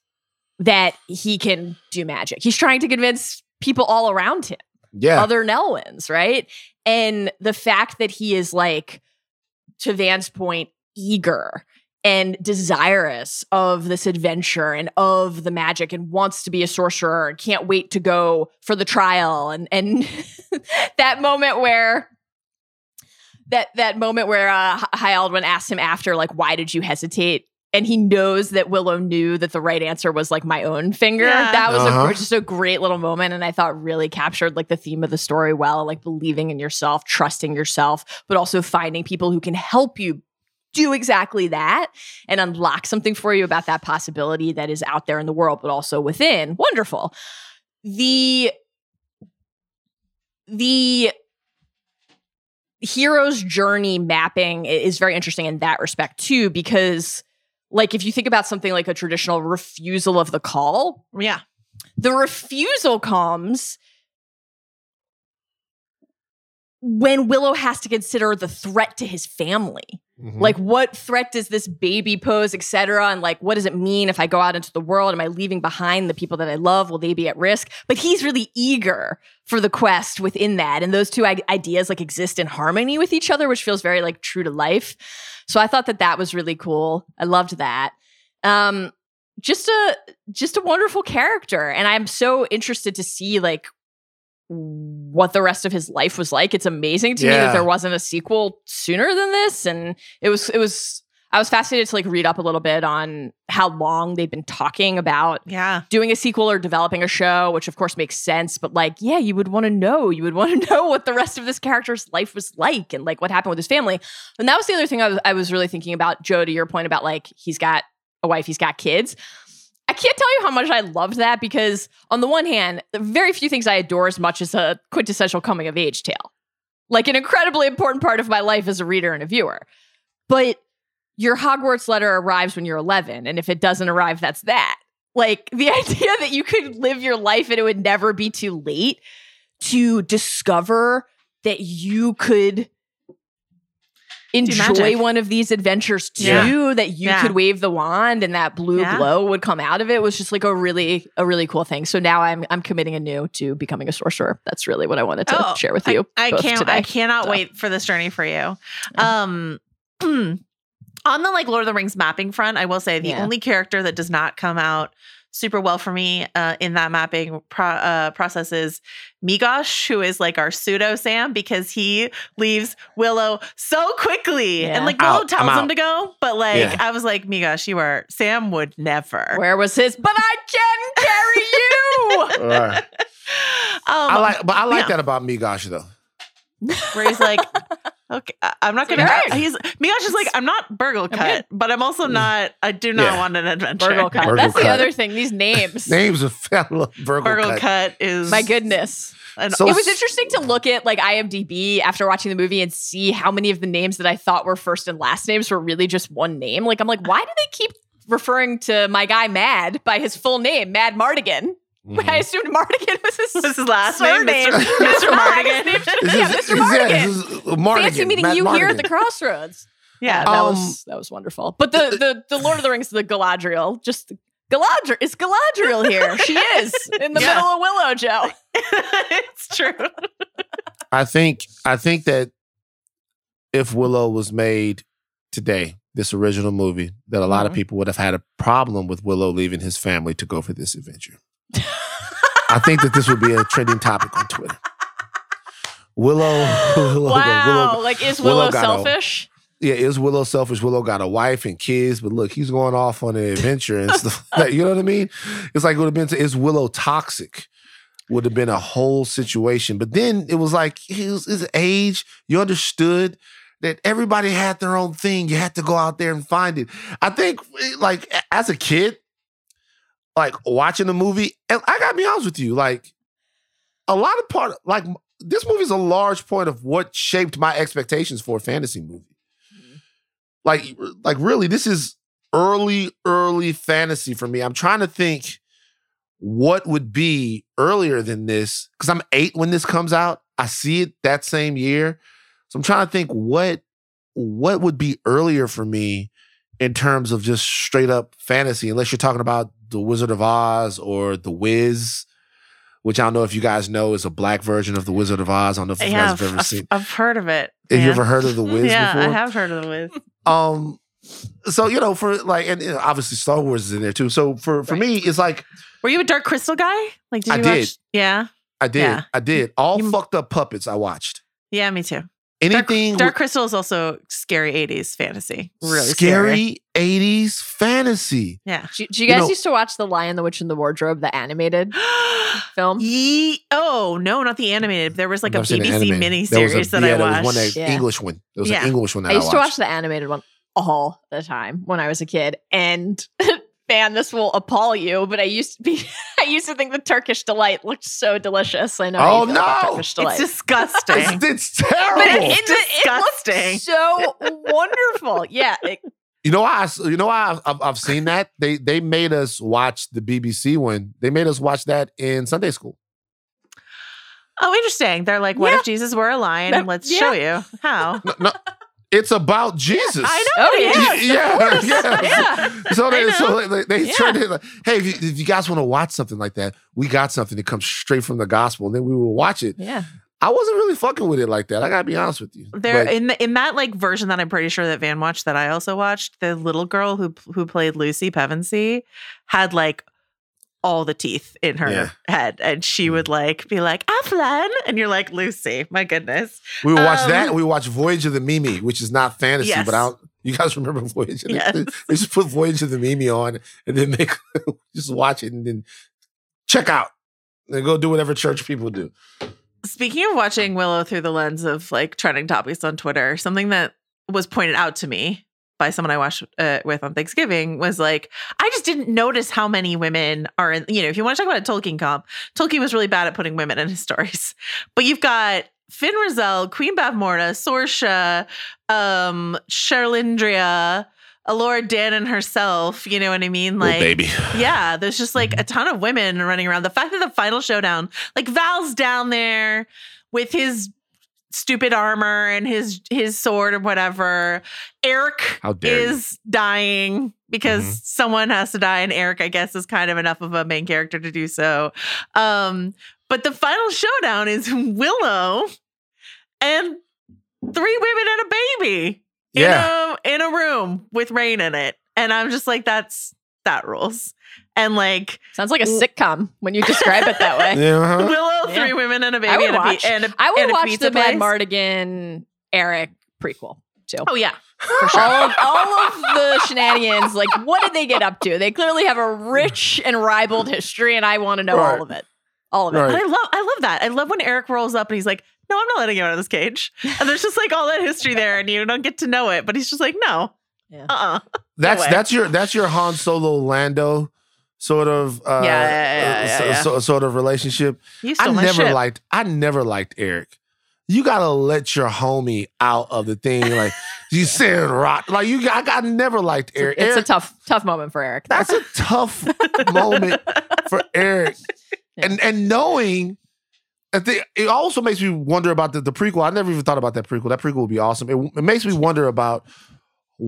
that he can do magic. He's trying to convince people all around him, other Nelwyns, right? And the fact that he is, like, to Van's point, eager and desirous of this adventure and of the magic and wants to be a sorcerer and can't wait to go for the trial. And that moment where High Aldwyn asked him after, like, why did you hesitate? And he knows that Willow knew that the right answer was, like, my own finger. Yeah. That was just a great little moment. And I thought really captured, like, the theme of the story well, like believing in yourself, trusting yourself, but also finding people who can help you do exactly that and unlock something for you about that possibility that is out there in the world, but also within. Wonderful. The hero's journey mapping is very interesting in that respect too, because like if you think about something like a traditional refusal of the call, the refusal comes when Willow has to consider the threat to his family. Mm-hmm. Like, what threat does this baby pose, et cetera? And, like, what does it mean if I go out into the world? Am I leaving behind the people that I love? Will they be at risk? But he's really eager for the quest within that. And those two ideas, like, exist in harmony with each other, which feels very, like, true to life. So I thought that was really cool. I loved that. Just a wonderful character. And I'm so interested to see, like, what the rest of his life was like. It's amazing to me that there wasn't a sequel sooner than this. And I was fascinated to like read up a little bit on how long they've been talking about doing a sequel or developing a show, which of course makes sense. But like, you would want to know what the rest of this character's life was like and like what happened with his family. And that was the other thing I was really thinking about, Joe, to your point about like, he's got a wife, he's got kids. I can't tell you how much I loved that because on the one hand, very few things I adore as much as a quintessential coming of age tale, like an incredibly important part of my life as a reader and a viewer. But your Hogwarts letter arrives when you're 11. And if it doesn't arrive, that's that. Like the idea that you could live your life and it would never be too late to discover that you could enjoy one of these adventures too, that you could wave the wand and that blue glow would come out of it was just like a really cool thing. So now I'm committing anew to becoming a sorcerer. That's really what I wanted to share with you. I cannot wait for this journey for you. On the like Lord of the Rings mapping front, I will say the only character that does not come out super well for me in that mapping process is Migosh, who is like our pseudo Sam because he leaves Willow so quickly and like Willow tells him to go, but like I was like, Migosh, you are Sam would never. Where was his? But I can carry you. I like that about Migosh though, where he's like, okay, I'm not going to. Migosh is like, I'm not burgle cut, but I'm also not. I do not want an adventure. Burgle cut. The other thing. These names. Names of fellow burgle cut is my goodness. And so, it was interesting to look at like IMDb after watching the movie and see how many of the names that I thought were first and last names were really just one name. Like I'm like, why do they keep referring to my guy Mad by his full name, Mad Mardigan? Mm-hmm. I assumed Mardigan was his last surname. Name. Mr. Mardigan. Mr. Mardigan. Yeah, Fancy meeting Matt you Mardigan. Here at the crossroads. Yeah, that was wonderful. But the Lord of the Rings, the Galadriel, just Galadriel. It's Galadriel here. She is in the middle of Willow, Joe. It's true. I think that if Willow was made today, this original movie, that a lot of people would have had a problem with Willow leaving his family to go for this adventure. I think that this would be a trending topic on Twitter. Willow wow! Willow, like, is Willow selfish? Is Willow selfish? Willow got a wife and kids, but look, he's going off on an adventure and stuff. You know what I mean? It's like it would have been. Is Willow toxic? Would have been a whole situation. But then it was like his age. You understood that everybody had their own thing. You had to go out there and find it. I think, like, as a kid, like, watching the movie, and I gotta be honest with you, like, a lot of part, like, this movie's a large point of what shaped my expectations for a fantasy movie. Like really, this is early fantasy for me. I'm trying to think what would be earlier than this, because I'm 8 when this comes out. I see it that same year. So I'm trying to think what would be earlier for me in terms of just straight up fantasy, unless you're talking about The Wizard of Oz or The Wiz, which I don't know if you guys know is a black version of The Wizard of Oz. I don't know if you guys have ever seen. I've heard of it. Have you ever heard of The Wiz before? Yeah, I have heard of The Wiz. So, you know, for like, and obviously Star Wars is in there too. So for me, it's like. Were you a Dark Crystal guy? Like, did you watch? Yeah. I did. Yeah. I did. All fucked up puppets I watched. Yeah, me too. Anything Dark Crystal is also scary 80s fantasy. Really scary 80s fantasy. Yeah. Do you guys used to watch The Lion, the Witch, and the Wardrobe, the animated film? Oh, no, not the animated. There was like a BBC miniseries that I watched. There was an English one that I used to watch the animated one all the time when I was a kid. And man, this will appall you, but I used to think the Turkish Delight looked so delicious. I know. Oh, no. It's disgusting. It's terrible. But it's disgusting. So wonderful. Yeah. I've seen that? They made us watch the BBC one. They made us watch that in Sunday school. Oh, interesting. They're like, what if Jesus were a lion? And let's show you how. No. It's about Jesus. I know. Yeah. So they turned it like, hey, if you guys want to watch something like that, we got something that comes straight from the gospel, and then we will watch it. Yeah. I wasn't really fucking with it like that. I gotta be honest with you. In that like version that I'm pretty sure that Van watched, that I also watched, the little girl who played Lucy Pevensey had like all the teeth in her head, and she would like be like Aflan, and you're like, Lucy, my goodness. We would watch that, and we watch Voyage of the Mimi, which is not fantasy, but you guys remember Voyage of the Mimi? They just put Voyage of the Mimi on and then they just watch it and then check out and go do whatever church people do. Speaking of watching Willow through the lens of like trending topics on Twitter, something that was pointed out to me by someone I watched with on Thanksgiving was like, I just didn't notice how many women are in, you know, if you want to talk about a Tolkien comp, Tolkien was really bad at putting women in his stories, but you've got Finn Rizal, Queen Bav Morda, Sorsha, Sherlindria, Alora Dannon herself, you know what I mean? Like, oh, baby. Yeah, there's just like a ton of women running around. The fact that the final showdown, like Val's down there with his stupid armor and his sword or whatever. Eric is dying because someone has to die, and Eric, I guess, is kind of enough of a main character to do so. But the final showdown is Willow and 3 women and a baby in a room with rain in it. And I'm just like, that rules. And like, sounds like a sitcom when you describe it that way. Willow, 3 women and a baby. I would watch the Mad Mardigan Eric prequel too. Oh yeah, for sure. all of the shenanigans. Like, what did they get up to? They clearly have a rich and ribald history, and I want to know all of it. All of it. Right. And I love that. I love when Eric rolls up and he's like, "No, I'm not letting you out of this cage." And there's just like all that history there, and you don't get to know it. But he's just like, "No." Yeah. That's your Han Solo Lando sort of sort of relationship. I never liked Eric. You gotta let your homie out of the thing. Like you said, rock. Like you, I never liked Eric. It's a tough moment for Eric. That's a tough moment for Eric. And knowing, it also makes me wonder about the prequel. I never even thought about that prequel. That prequel would be awesome. It makes me wonder about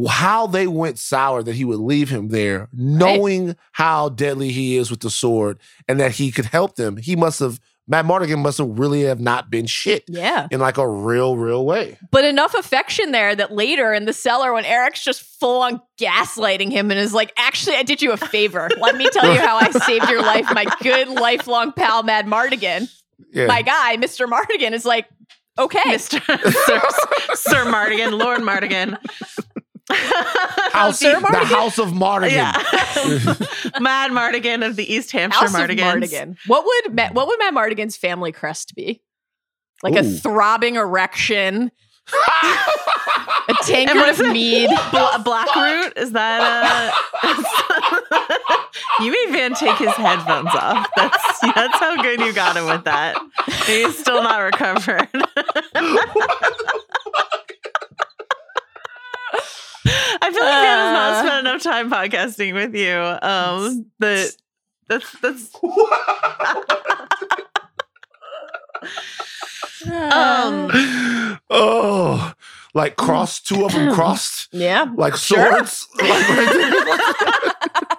how they went sour that he would leave him there, knowing how deadly he is with the sword and that he could help them. He must have, Matt Mardigan must have really have not been shit in like a real way. But enough affection there that later in the cellar when Eric's just full on gaslighting him and is like, actually, I did you a favor. Let me tell you how I saved your life. My good lifelong pal, Matt Mardigan. Yeah. My guy, Mr. Mardigan, is like, okay. Sir Mardigan, Lord Mardigan. The House of Mardigan. Yeah. Mad Mardigan of the East Hampshire Mardigans. What would Matt Mardigan's family crest be? Like a throbbing erection. A tankard of mead. Blackroot? Is that You made Van take his headphones off. That's how good you got him with that. He's still not recovered. I feel like Van has not spent enough time podcasting with you. Like crossed, two of them crossed. Yeah. Like swords.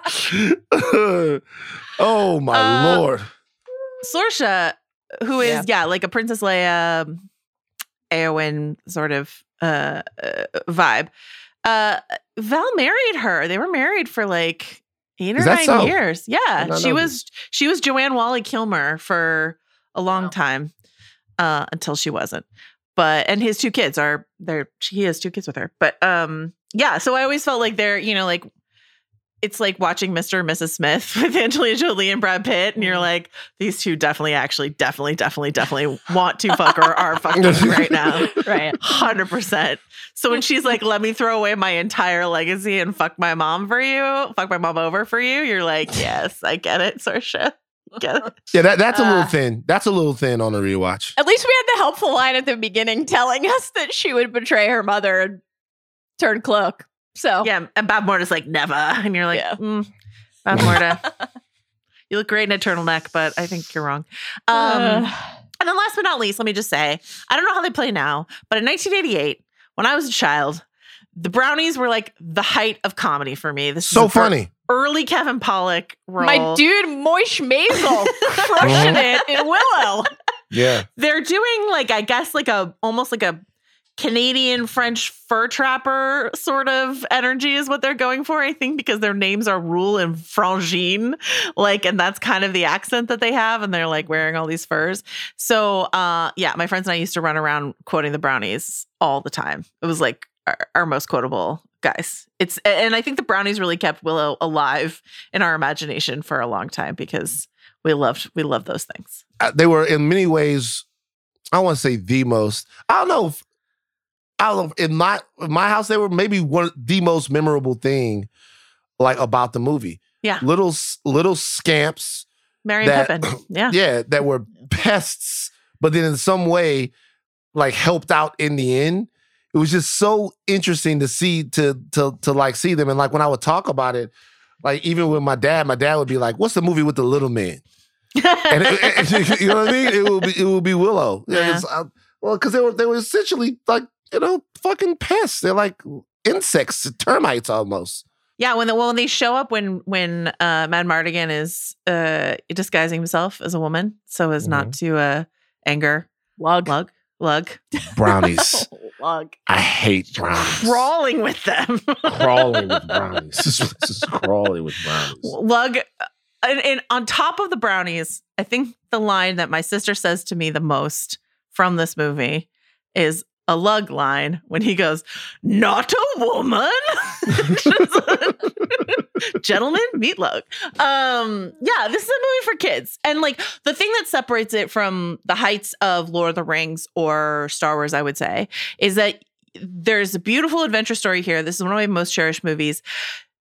Sure. Oh my Lord. Saoirse, who is, like a Princess Leia, Eowyn sort of vibe. Val married her. They were married for like 8 or 9 years. Yeah. She was Joanne Whalley Kilmer for a long time until she wasn't. But and his two kids are there. He has two kids with her. But so I always felt like they're, you know, like it's like watching Mr. and Mrs. Smith with Angelina Jolie and Brad Pitt, and you're like, these two definitely want to fuck or are fucking right now. Right. 100%. So when she's like, let me throw away my entire legacy and fuck my mom over for you, you're like, yes, I get it, Saoirse. Yeah, that's a little thin. That's a little thin on a rewatch. At least we had the helpful line at the beginning telling us that she would betray her mother and turn cloak. So yeah, and Bob Morta's like, never. And you're like, Bob Morta, you look great in a turtleneck, but I think you're wrong. And then last but not least, let me just say, I don't know how they play now, but in 1988, when I was a child, the brownies were like the height of comedy for me. This is so funny. Early Kevin Pollak role. My dude, Moish Maisel, crushing it in Willow. Yeah. They're doing like, I guess like almost like a Canadian French fur trapper sort of energy is what they're going for, I think, because their names are Rule and Frangine, like, and that's kind of the accent that they have, and they're like wearing all these furs. So, my friends and I used to run around quoting the brownies all the time. It was like our most quotable guys. And I think the brownies really kept Willow alive in our imagination for a long time because we loved those things. They were in many ways, I want to say the most. I don't know. In my house, they were maybe the most memorable thing, like about the movie. Yeah, little scamps, Mary and Pippin. Yeah, that were pests, but then in some way, like helped out in the end. It was just so interesting to see to like see them, and like when I would talk about it, like even with my dad would be like, "What's the movie with the little men?" and you know what I mean? It would be Willow. Yeah. Well, because they were essentially like, you know, fucking pests. They're like insects, termites almost. Yeah, when they show up when Mad Mardigan is disguising himself as a woman so as not to anger Lug. Brownies. Lug. I hate brownies. Crawling with them. Crawling with brownies. Lug. And on top of the brownies, I think the line that my sister says to me the most from this movie is a Lug line when he goes, "Not a woman." Gentlemen, meet Lug. This is a movie for kids. And like the thing that separates it from the heights of Lord of the Rings or Star Wars, I would say, is that there's a beautiful adventure story here. This is one of my most cherished movies.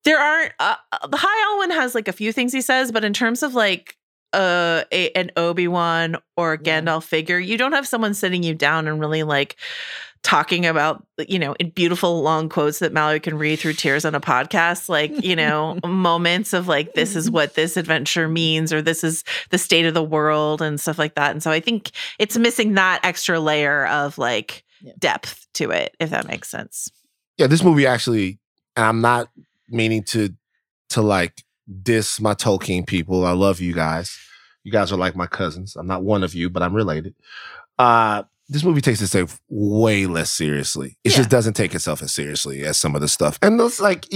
There aren't, the High Alwyn has like a few things he says, but in terms of like an Obi-Wan or Gandalf figure. You don't have someone sitting you down and really like talking about, you know, in beautiful long quotes that Mallory can read through tears on a podcast, like, you know, moments of like, this is what this adventure means, or this is the state of the world and stuff like that. And so I think it's missing that extra layer of like depth to it, if that makes sense. Yeah, this movie actually, and I'm not meaning to like diss my Tolkien people. I love you guys. You guys are like my cousins. I'm not one of you, but I'm related. This movie takes itself way less seriously. It just doesn't take itself as seriously as some of the stuff. And those does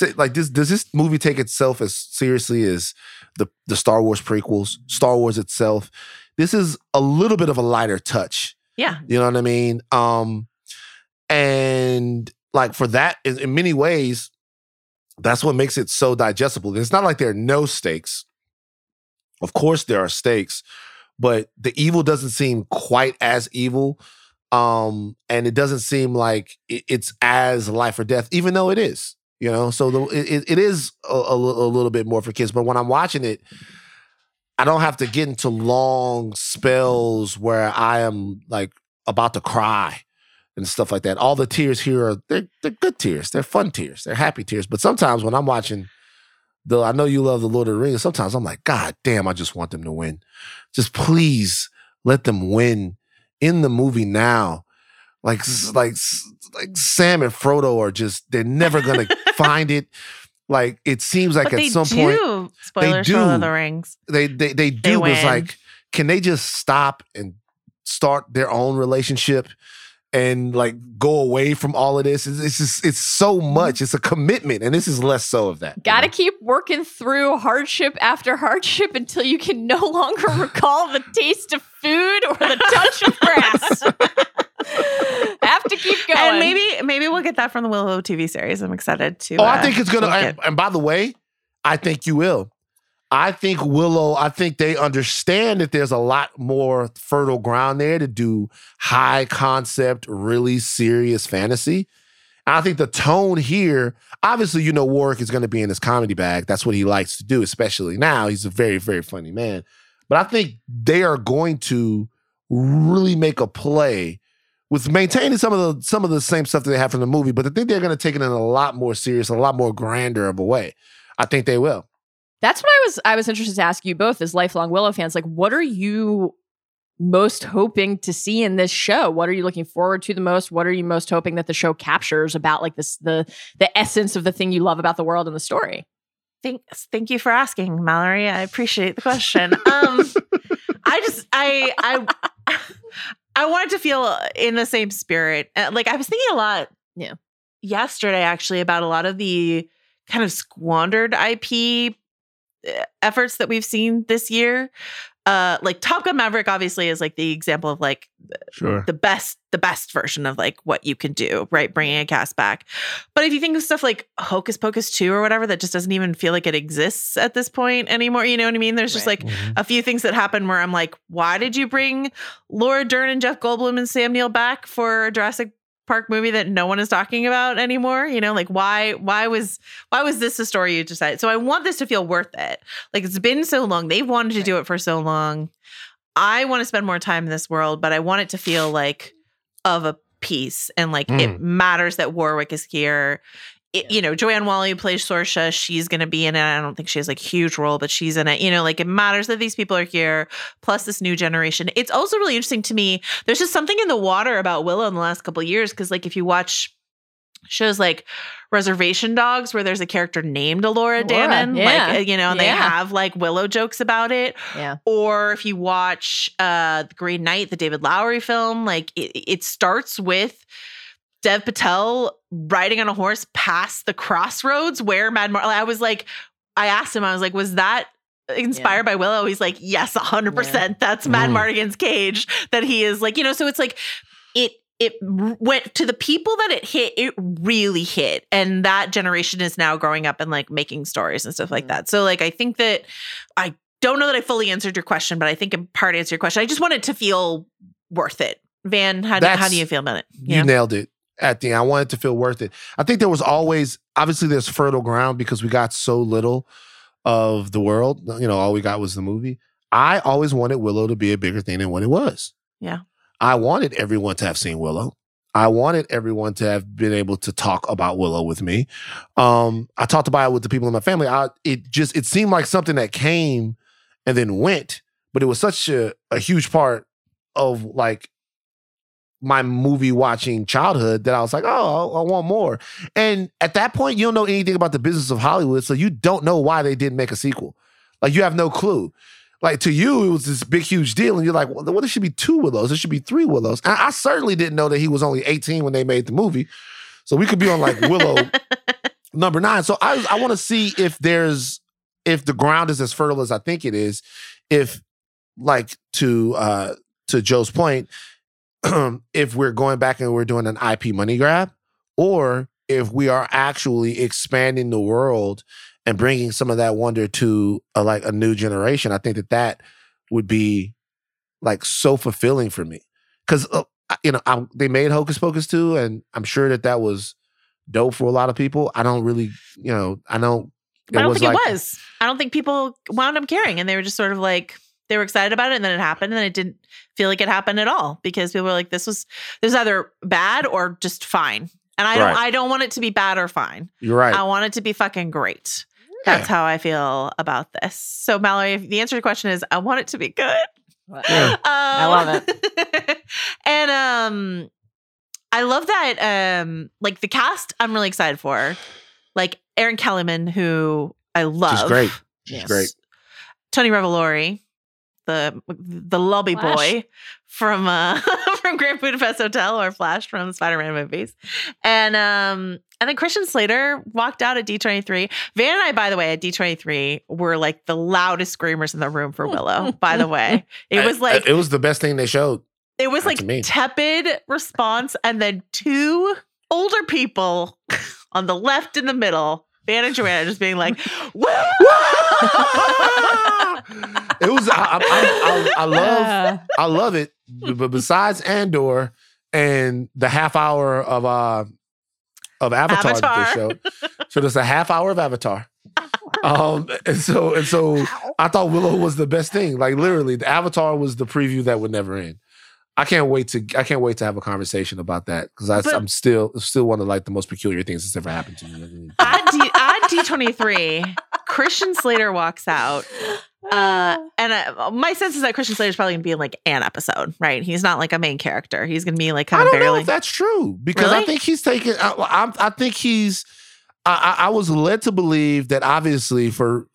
this movie take itself as seriously as the Star Wars prequels, Star Wars itself? This is a little bit of a lighter touch. Yeah. You know what I mean? And like for that, in many ways, that's what makes it so digestible. It's not like there are no stakes. Of course there are stakes, but the evil doesn't seem quite as evil. And it doesn't seem like it's as life or death, even though it is, you know? So it is a little bit more for kids. But when I'm watching it, I don't have to get into long spells where I am like about to cry and stuff like that. All the tears here they're good tears. They're fun tears. They're happy tears. But sometimes when I'm watching, though, I know you love The Lord of the Rings, sometimes I'm like, God damn, I just want them to win. Just please let them win in the movie now. Like Sam and Frodo are just, they're never going to find it. Like, it seems like at some point. Spoilers for Lord of the Rings. They do. But it's like, can they just stop and start their own relationship and like go away from all of this? It's just, it's so much. It's a commitment. And this is less so of that. Gotta keep working through hardship after hardship until you can no longer recall the taste of food or the touch of grass. Have to keep going. And maybe we'll get that from the Willow TV series. I'm excited to. Oh, I think it's going to. And by the way, I think you will. I think Willow, I think they understand that there's a lot more fertile ground there to do high concept, really serious fantasy. And I think the tone here, obviously, you know, Warwick is going to be in his comedy bag. That's what he likes to do, especially now. He's a very, very funny man. But I think they are going to really make a play with maintaining some of the same stuff that they have from the movie, but I think they're going to take it in a lot more serious, a lot more grander of a way. I think they will. That's what I was interested to ask you both as lifelong Willow fans. Like, what are you most hoping to see in this show? What are you looking forward to the most? What are you most hoping that the show captures about like this, the essence of the thing you love about the world and the story? Thank you for asking, Mallory. I appreciate the question. I wanted to feel in the same spirit. Like, I was thinking a lot yesterday, actually, about a lot of the kind of squandered IP efforts that we've seen this year. Like Top Gun Maverick, obviously, is like the example of like the best version of like what you can do, right? Bringing a cast back. But if you think of stuff like Hocus Pocus 2 or whatever, that just doesn't even feel like it exists at this point anymore. You know what I mean? There's just like a few things that happen where I'm like, why did you bring Laura Dern and Jeff Goldblum and Sam Neill back for a Jurassic Park movie that no one is talking about anymore? You know, like why was this the story you decided? So I want this to feel worth it. Like, it's been so long. They've wanted to do it for so long. I want to spend more time in this world, but I want it to feel like of a piece, and like it matters that Warwick is here. You know, Joanne Whalley plays Saoirse. She's going to be in it. I don't think she has like huge role, but she's in it. You know, like, it matters that these people are here, plus this new generation. It's also really interesting to me. There's just something in the water about Willow in the last couple of years, because like if you watch shows like Reservation Dogs, where there's a character named Laura Dannon, like, you know, and they have like Willow jokes about it. Yeah. Or if you watch The Green Knight, the David Lowery film, like it starts with Dev Patel riding on a horse past the crossroads where Mad Marley. I asked him, was that inspired by Willow? He's like, yes, 100%. That's Mad Mardigan's cage that he is like, you know, so it's like, it went to the people that it hit. It really hit. And that generation is now growing up and like making stories and stuff like that. So like, I think that, I don't know that I fully answered your question, but I think in part answered your question. I just want it to feel worth it. Van, how do you feel about it? You nailed it. At the end, I wanted it to feel worth it. I think there was always, obviously there's fertile ground because we got so little of the world. You know, all we got was the movie. I always wanted Willow to be a bigger thing than what it was. Yeah. I wanted everyone to have seen Willow. I wanted everyone to have been able to talk about Willow with me. I talked about it with the people in my family. It seemed like something that came and then went, but it was such a huge part of like my movie watching childhood that I was like, oh, I want more. And at that point, you don't know anything about the business of Hollywood, so you don't know why they didn't make a sequel. Like, you have no clue. Like, to you, it was this big, huge deal. And you're like, well, there should be 2 Willows. There should be 3 Willows. And I certainly didn't know that he was only 18 when they made the movie. So we could be on, like, Willow number 9. So I want to see if the ground is as fertile as I think it is. If, like, to Joe's point, if we're going back and we're doing an IP money grab, or if we are actually expanding the world and bringing some of that wonder to a new generation. I think that would be like so fulfilling for me, because they made Hocus Pocus 2, and I'm sure that was dope for a lot of people. I don't really, I don't think it was. I don't think people wound up caring, and they were just sort of like, they were excited about it, and then it happened, and it didn't feel like it happened at all, because people were like, this was either bad or just fine, and I don't want it to be bad or fine. You're right. I want it to be fucking great. That's how I feel about this. So, Mallory, the answer to the question is, I want it to be good. Yeah. I love it. And I love that, the cast I'm really excited for. Like, Erin Kellyman, who I love. She's great. She's great. Tony Revolori, the lobby Flash boy from from Grand Budapest Hotel, or Flash from the Spider-Man movies. And then Christian Slater walked out at D23. Van and I, by the way, at D23 were like the loudest screamers in the room for Willow, by the way. It was the best thing they showed. It was like tepid response, and then 2 older people on the left and the middle, Van and Joanna, just being like, "Whoa!" It was I love it. But besides Andor and the half hour of Avatar that they showed, so there's a half hour of Avatar, and so I thought Willow was the best thing. Like, literally, the Avatar was the preview that would never end. I can't wait to have a conversation about that, because I'm still one of like the most peculiar things that's ever happened to me. At D23, Christian Slater walks out. And my sense is that Christian Slater is probably going to be in like an episode, right? He's not like a main character. He's going to be like kind of barely. I don't know if that's true, because really? I think he's taken. I was led to believe that, obviously, for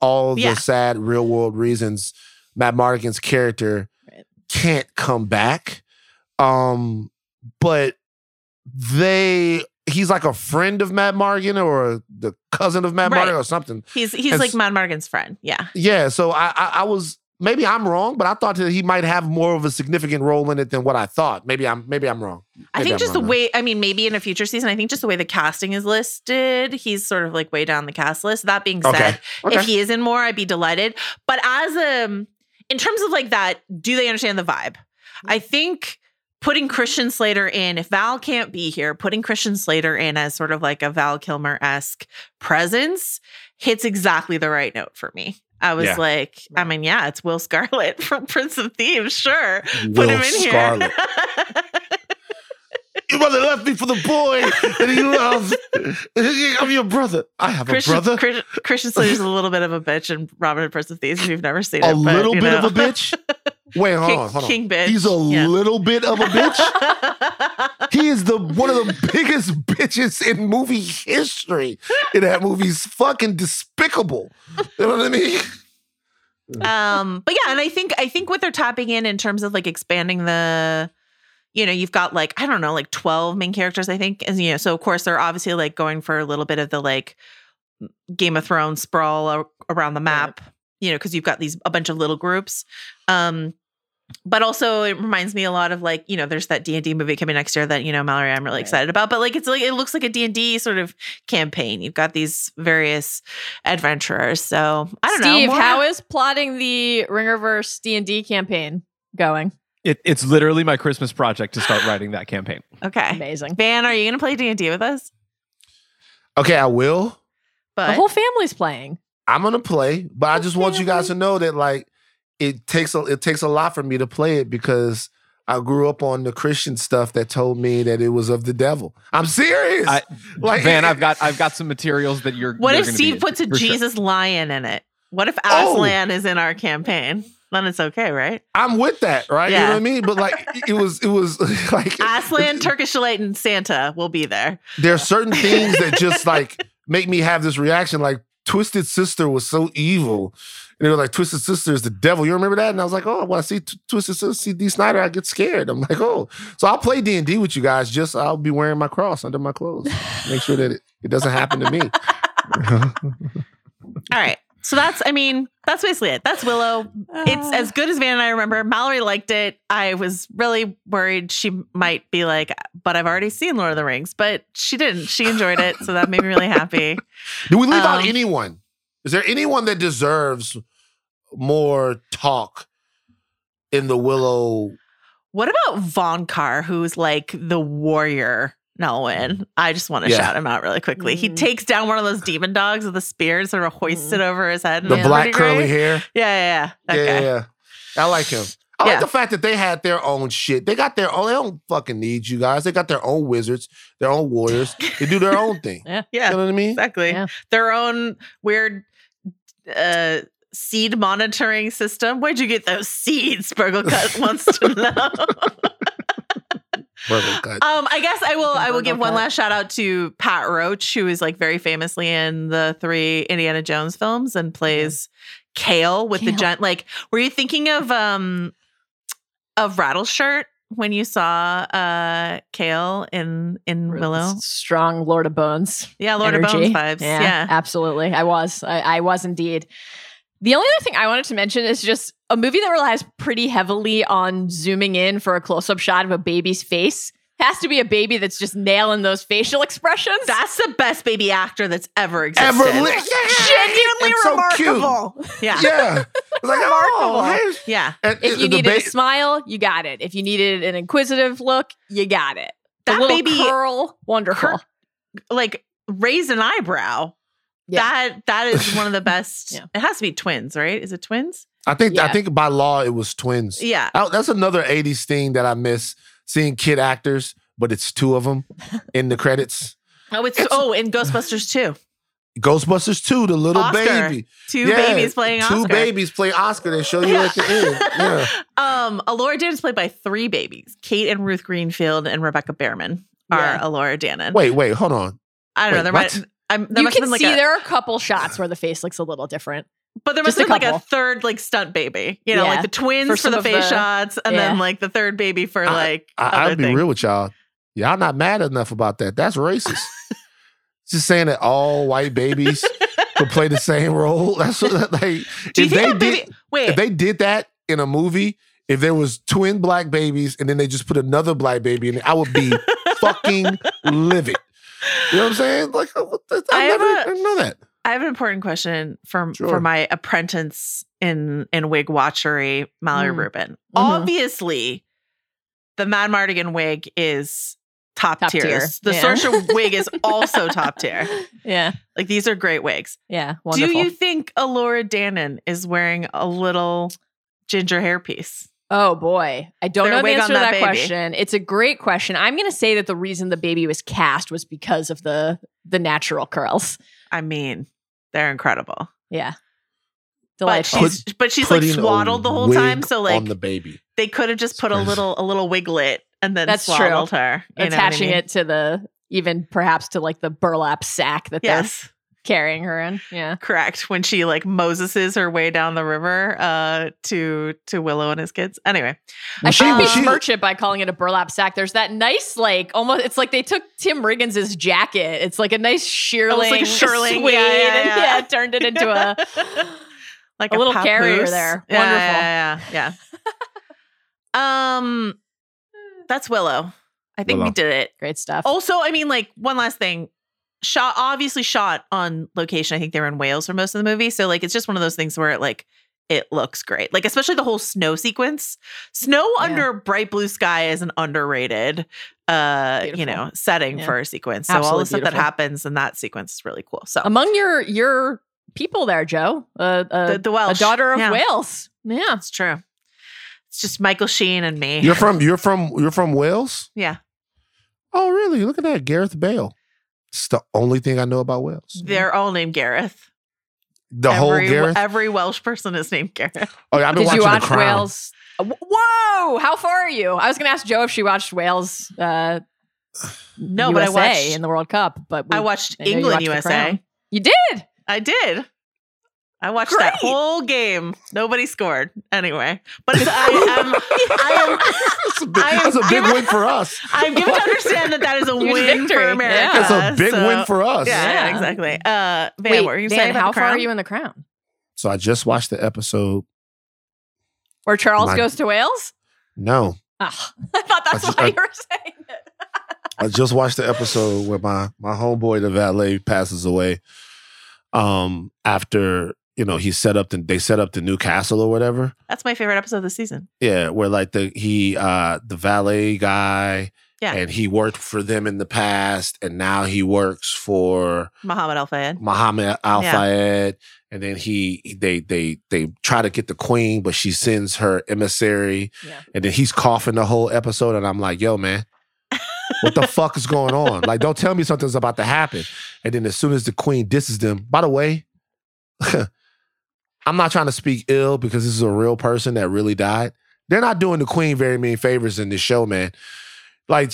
all the sad real world reasons, Matt Mardigan's character can't come back. But he's like a friend of Matt Mardigan, or the cousin of Matt Mardigan, or something. He's like Matt Mardigan's friend. Yeah. Yeah. So I was, maybe I'm wrong, but I thought that he might have more of a significant role in it than what I thought. Maybe I'm wrong. Maybe in a future season, I think just the way the casting is listed, he's sort of like way down the cast list. That being said, if he is in more, I'd be delighted. But in terms of like that, do they understand the vibe? I think putting Christian Slater in, if Val can't be here, putting Christian Slater in as sort of like a Val Kilmer-esque presence hits exactly the right note for me. I was like, I mean, yeah, it's Will Scarlet from Prince of Thieves, sure. Put him in Scarlet. Here. Your mother left me for the boy that he loves. I'm your brother. I have a brother. Christian Slater's a little bit of a bitch in Robin Hood, Prince of Thieves, if you've never seen it. A little bit of a bitch? Wait, hold on. King bitch. He's a little bit of a bitch? He is one of the biggest bitches in movie history. And that movie's fucking despicable. You know what I mean? But yeah, and I think what they're tapping in terms of like expanding the... you've got like, I don't know, like 12 main characters, I think. And, so of course they're obviously like going for a little bit of the like Game of Thrones sprawl around the map, because you've got a bunch of little groups. But also it reminds me a lot of like, there's that D&D movie coming next year that, Mallory, I'm really excited about. But like, it's like, it looks like a D&D sort of campaign. You've got these various adventurers. So I don't know. Steve, how is plotting the Ringerverse D&D campaign going? It's literally my Christmas project to start writing that campaign. Okay. Amazing. Van, are you going to play D&D with us? Okay, I will. But the whole family's playing. I'm gonna play, but I just want you guys to know that like it takes a lot for me to play it because I grew up on the Christian stuff that told me that it was of the devil. I'm serious. Van, I've got some materials that you're. What if Steve puts a Jesus lion in it? What if Aslan is in our campaign? Then it's okay, right? I'm with that, right? Yeah. You know what I mean? But like, it was like Aslan, Turkish Delight, and Santa will be there. There are certain things that just like make me have this reaction. Like Twisted Sister was so evil, and they were like, Twisted Sister is the devil. You remember that? And I was like, oh, when I see Twisted Sister, see D. Snyder, I get scared. I'm like, oh, so I'll play D&D with you guys. Just I'll be wearing my cross under my clothes, make sure that it doesn't happen to me. All right. So that's basically it. That's Willow. It's as good as Van and I remember. Mallory liked it. I was really worried she might be like, but I've already seen Lord of the Rings. But she didn't. She enjoyed it. So that made me really happy. Do we leave out anyone? Is there anyone that deserves more talk in the Willow? What about Von Carr, who's like the warrior? Nolwenn. I just want to shout him out really quickly. He takes down one of those demon dogs with a spear and sort of hoists it over his head. The black curly hair. Yeah. I like him. I like the fact that they had their own shit. They got their own. They don't fucking need you guys. They got their own wizards, their own warriors. They do their own thing. Yeah. You know what I mean? Exactly. Yeah. Their own weird seed monitoring system. Where'd you get those seeds? Burglecut wants to know. I guess I will give one last shout out to Pat Roach, who is like very famously in the 3 Indiana Jones films and plays Kale with the giant. Like, were you thinking of Rattleshirt when you saw Kale in Willow? Strong Lord of Bones, Lord of Bones vibes. Yeah, absolutely. I was indeed. The only other thing I wanted to mention is just a movie that relies pretty heavily on zooming in for a close-up shot of a baby's face. Has to be a baby that's just nailing those facial expressions. That's the best baby actor that's ever existed. Genuinely remarkable. So yeah. Like, remarkable. Yeah. If you needed a smile, you got it. If you needed an inquisitive look, you got it. That little baby curl, wonderful. Like raise an eyebrow. Yeah. That is one of the best. It has to be twins, right? Is it twins? I think by law it was twins. Yeah. That's another 80s thing that I miss, seeing kid actors, but it's 2 of them in the credits. In Ghostbusters 2. Ghostbusters 2, the little Oscar. Baby. Two babies playing Oscar. 2 babies play Oscar. They show you at the end. Yeah. Allura Dannon's played by 3 babies. Kate and Ruth Greenfield and Rebecca Bearman are Allura Dannon. Wait, hold on. I don't know. You can see there are a couple shots where the face looks a little different. But there must have been a third stunt baby. You know, like the twins for the face shots and then the third baby for I'll be real with y'all. Y'all not mad enough about that. That's racist. Just saying that all white babies could play the same role. That's what, if they did that in a movie, if there was twin black babies and then they just put another black baby in it, I would be fucking livid. You know what I'm saying? Like, I didn't know that. I have an important question for my apprentice in wig watchery, Mallory Rubin. Mm-hmm. Obviously, the Mad Mardigan wig is top tier. The Sorcerer wig is also top tier. Yeah. Like, these are great wigs. Yeah, wonderful. Do you think Allura Dannon is wearing a little ginger hairpiece? Oh, boy. I don't know the answer to that question. It's a great question. I'm going to say that the reason the baby was cast was because of the natural curls. I mean, they're incredible. Yeah. Delightful. But she's like swaddled the whole time. So like on the baby. They could have just put a little wiglet and then swaddled her. Attaching it to perhaps to the burlap sack that they're carrying her in. Yeah. Correct. When she Moseses her way down the river to Willow and his kids. Anyway. I shouldn't besmirch it by calling it a burlap sack. There's that nice almost it's like they took Tim Riggins' jacket. It's like a nice shearling. Like a shearling. And turned it into a like a little papoose. Carrier there. Yeah, wonderful. Yeah. That's Willow. I think we did it. Great stuff. Also, I mean, one last thing. Obviously shot on location. I think they were in Wales for most of the movie. So it's just one of those things where it looks great. Especially the whole snow sequence. Snow under bright blue sky is an underrated, setting for a sequence. So absolutely all the stuff that happens in that sequence is really cool. So among your people there, Joe. The Welsh. A daughter of Wales. Yeah, it's true. It's just Michael Sheen and me. You're from Wales? Yeah. Oh, really? Look at that. Gareth Bale. It's the only thing I know about Wales. They're all named Gareth. Every Welsh person is named Gareth. Oh, yeah, I've been watching The Crown. Did you watch Wales? Whoa! How far are you? I was going to ask Jo if she watched Wales. No, USA but I watched in the World Cup. But I watched England, you watched USA. You did? I did. I watched that whole game. Nobody scored anyway. But that's a big win for us. I'm given to understand that is a win for America. Yeah. That's a big win for us. Yeah, exactly. Van, what were you saying? How far are you in The Crown? So I just watched the episode where Charles goes to Wales? No. Oh, I thought that's why you were saying it. I just watched the episode where my homeboy, the valet, passes away. After, he set up the new castle or whatever. That's my favorite episode of the season. Yeah, where the valet guy, and he worked for them in the past, and now he works for Muhammad Al Fayed, and then they try to get the queen, but she sends her emissary, and then he's coughing the whole episode, and I'm like, yo, man. What the fuck is going on? Like, don't tell me something's about to happen. And then as soon as the queen disses them, by the way, I'm not trying to speak ill because this is a real person that really died. They're not doing the queen very many favors in this show, man. Like,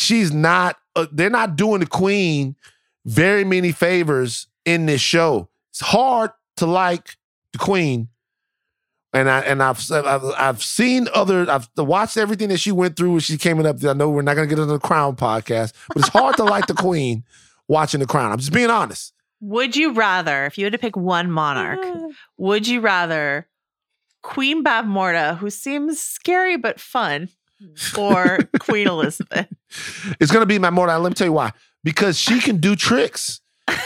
they're not doing the queen very many favors in this show. It's hard to like the queen. And I've seen I've watched everything that she went through when she came up. I know we're not going to get into the Crown podcast, but it's hard to like the Queen watching the Crown. I'm just being honest. Would you rather, if you had to pick one monarch, would you rather Queen Bavmorda, who seems scary but fun, or Queen Elizabeth? It's going to be Bavmorda. Let me tell you why. Because she can do tricks.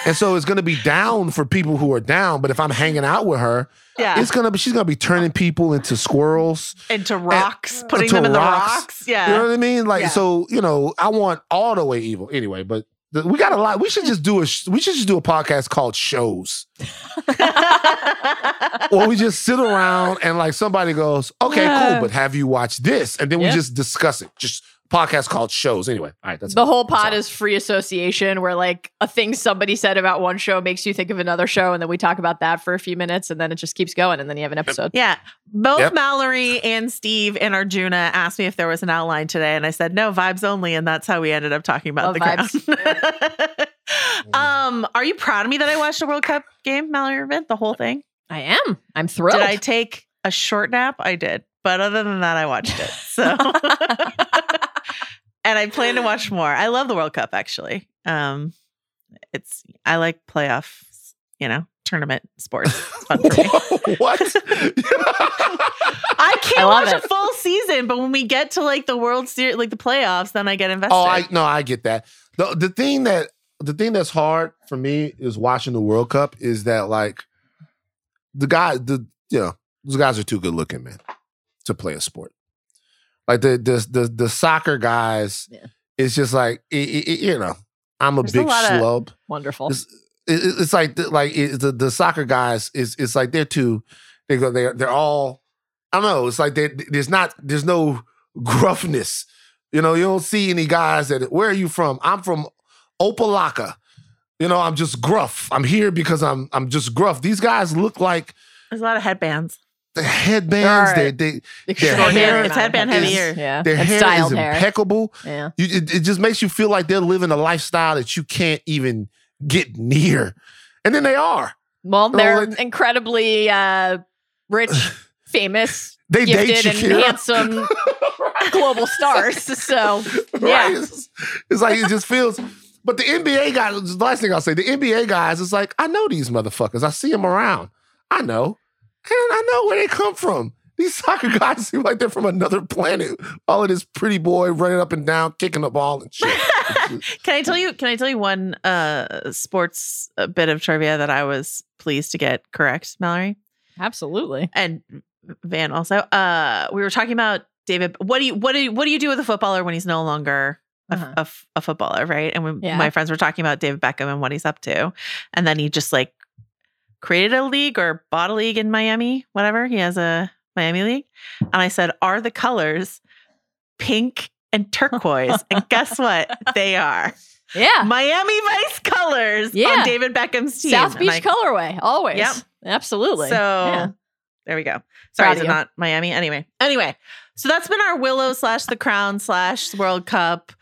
And so it's going to be down for people who are down. But if I'm hanging out with her, she's going to be turning people into squirrels. Into rocks. Putting them in the rocks. Yeah. You know what I mean? Like, so, I want all the way evil. Anyway, but we got a lot. We should just do a podcast called Shows. Or we just sit around and somebody goes, okay, cool. But have you watched this? And then we just discuss it. Just podcast called Shows. Anyway, all right. That's the whole pod is free association, where a thing somebody said about one show makes you think of another show, and then we talk about that for a few minutes, and then it just keeps going, and then you have an episode. Yeah, both Mallory and Steve and Arjuna asked me if there was an outline today, and I said no, vibes only, and that's how we ended up talking about The Crown. Are you proud of me that I watched the World Cup game, Mallory Rubin? The whole thing. I am. I'm thrilled. Did I take a short nap? I did, but other than that, I watched it. So. And I plan to watch more. I love the World Cup, actually. I like playoff, tournament sports. It's fun for me. Whoa, what? I can't watch a full season, but when we get to the World Series, the playoffs, then I get invested. Oh, I get that. The thing that's hard for me is watching the World Cup is that those guys are too good looking, man, to play a sport. Like the soccer guys, it's just I'm a big schlub. Wonderful. It's the soccer guys it's they're too. They're all. I don't know. It's there's no gruffness. You don't see any guys that. Where are you from? I'm from Opelika. I'm just gruff. I'm here because I'm just gruff. These guys look like. There's a lot of headbands. The headbands, their hair, it's headband heavier. Their hair is impeccable. Yeah. It just makes you feel like they're living a lifestyle that you can't even get near. And then they are. Well, they're incredibly rich, famous, they gifted, and handsome global stars. So, yeah. Right? It just feels... But the NBA guys, the last thing I'll say, the NBA guys, it's I know these motherfuckers. I see them around. I know. And I know where they come from. These soccer guys seem like they're from another planet. All of this pretty boy running up and down, kicking the ball and shit. Can I tell you one sports bit of trivia that I was pleased to get correct, Mallory? Absolutely. And Van also. We were talking about David. What do you do with a footballer when he's no longer a footballer, right? And my friends were talking about David Beckham and what he's up to, and then he just created a league or bought a league in Miami, whatever. He has a Miami league. And I said, are the colors pink and turquoise? And guess what? They are. Yeah. Miami Vice colors on David Beckham's team. South Beach colorway, always. Yep. Absolutely. So there we go. Sorry, is it not Miami? Anyway, so that's been our Willow / The Crown / World Cup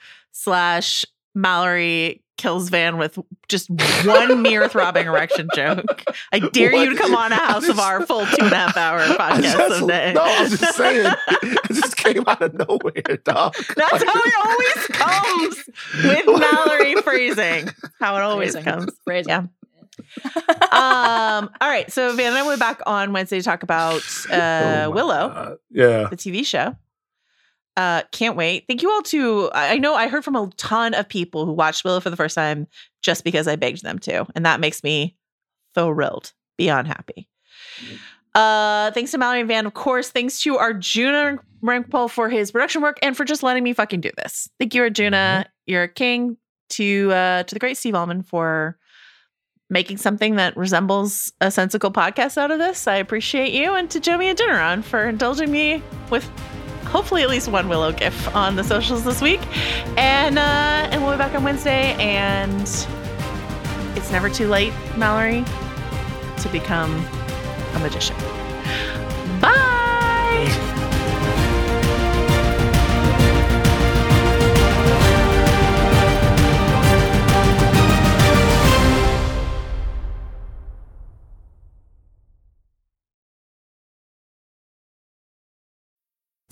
/ Mallory kills Van with just one mere throbbing erection joke. I dare you to come on a House of R full 2.5 hour podcast someday. No, I'm just saying. It just came out of nowhere, dog. That's how it always comes with Mallory phrasing. How it always comes. Phrasing. Yeah. All right. So Van and I went back on Wednesday to talk about Willow. God. Yeah. The TV show. Can't wait. Thank you all too. I know I heard from a ton of people who watched Willow for the first time just because I begged them to. And that makes me thrilled, beyond happy. Thanks to Mallory and Van, of course. Thanks to Arjuna Rampal for his production work and for just letting me fucking do this. Thank you, Arjuna. Mm-hmm. You're a king. To the great Steve Allman for making something that resembles a sensical podcast out of this. I appreciate you. And to Jomi and Jenneron for indulging me with hopefully at least one Willow gif on the socials this week. And we'll be back on Wednesday. And it's never too late, Mallory, to become a magician. Bye!